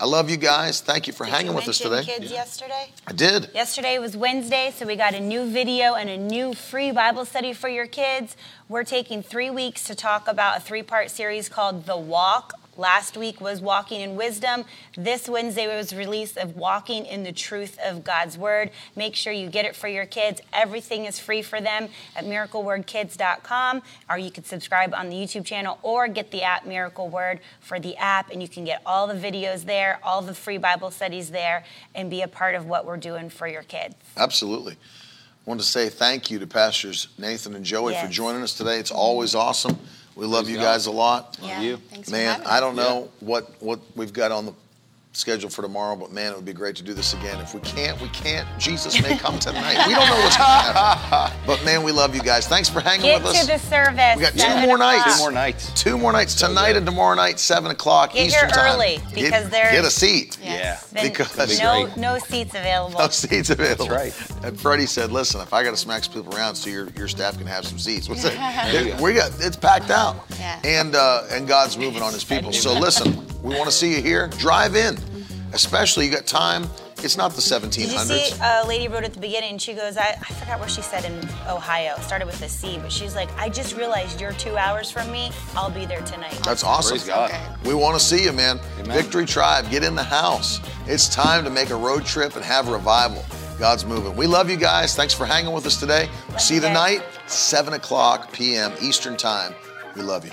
I love you guys. Thank you for did hanging you with us today. Kids yeah. yesterday? I did. Yesterday was Wednesday, so we got a new video and a new free Bible study for your kids. We're taking three weeks to talk about a three-part series called The Walk. Last week was Walking in Wisdom. This Wednesday was release of Walking in the Truth of God's Word. Make sure you get it for your kids. Everything is free for them at miracle word kids dot com, or you can subscribe on the YouTube channel or get the app Miracle Word for the app, and you can get all the videos there, all the free Bible studies there, and be a part of what we're doing for your kids. Absolutely. I want to say thank you to Pastors Nathan and Joey yes. for joining us today. It's always awesome. We love you guys a lot. Yeah. Love you. Thanks for having us. Man, I don't know yeah. what, what we've got on the schedule for tomorrow, but man, it would be great to do this again. If we can't, we can't. Jesus may come tonight. We don't know what's going to happen. But man, we love you guys. Thanks for hanging Get with us. Get to the service. We got two more nights. Two more nights. Two more nights. Tonight so and tomorrow night, seven o'clock Get Eastern time. Get here early time. because get, there's... Get a seat. Yes. Yeah. Because no, no seats available. No seats available. That's right. And Freddie said, listen, if I got to smack some people around so your, your staff can have some seats. What's that? We got, it's packed out. Yeah. And, uh, and God's moving on his people. So listen, we want to see you here. Drive in. Especially, you got time. It's not the seventeen hundreds. Did you see a lady wrote at the beginning, she goes, I, I forgot where she said in Ohio. It started with a C, but she's like, I just realized you're two hours from me. I'll be there tonight. That's awesome. Praise God. Okay. We want to see you, man. Amen. Victory Tribe, get in the house. It's time to make a road trip and have revival. God's moving. We love you guys. Thanks for hanging with us today. We'll see you tonight, seven o'clock p.m. Eastern Time. We love you.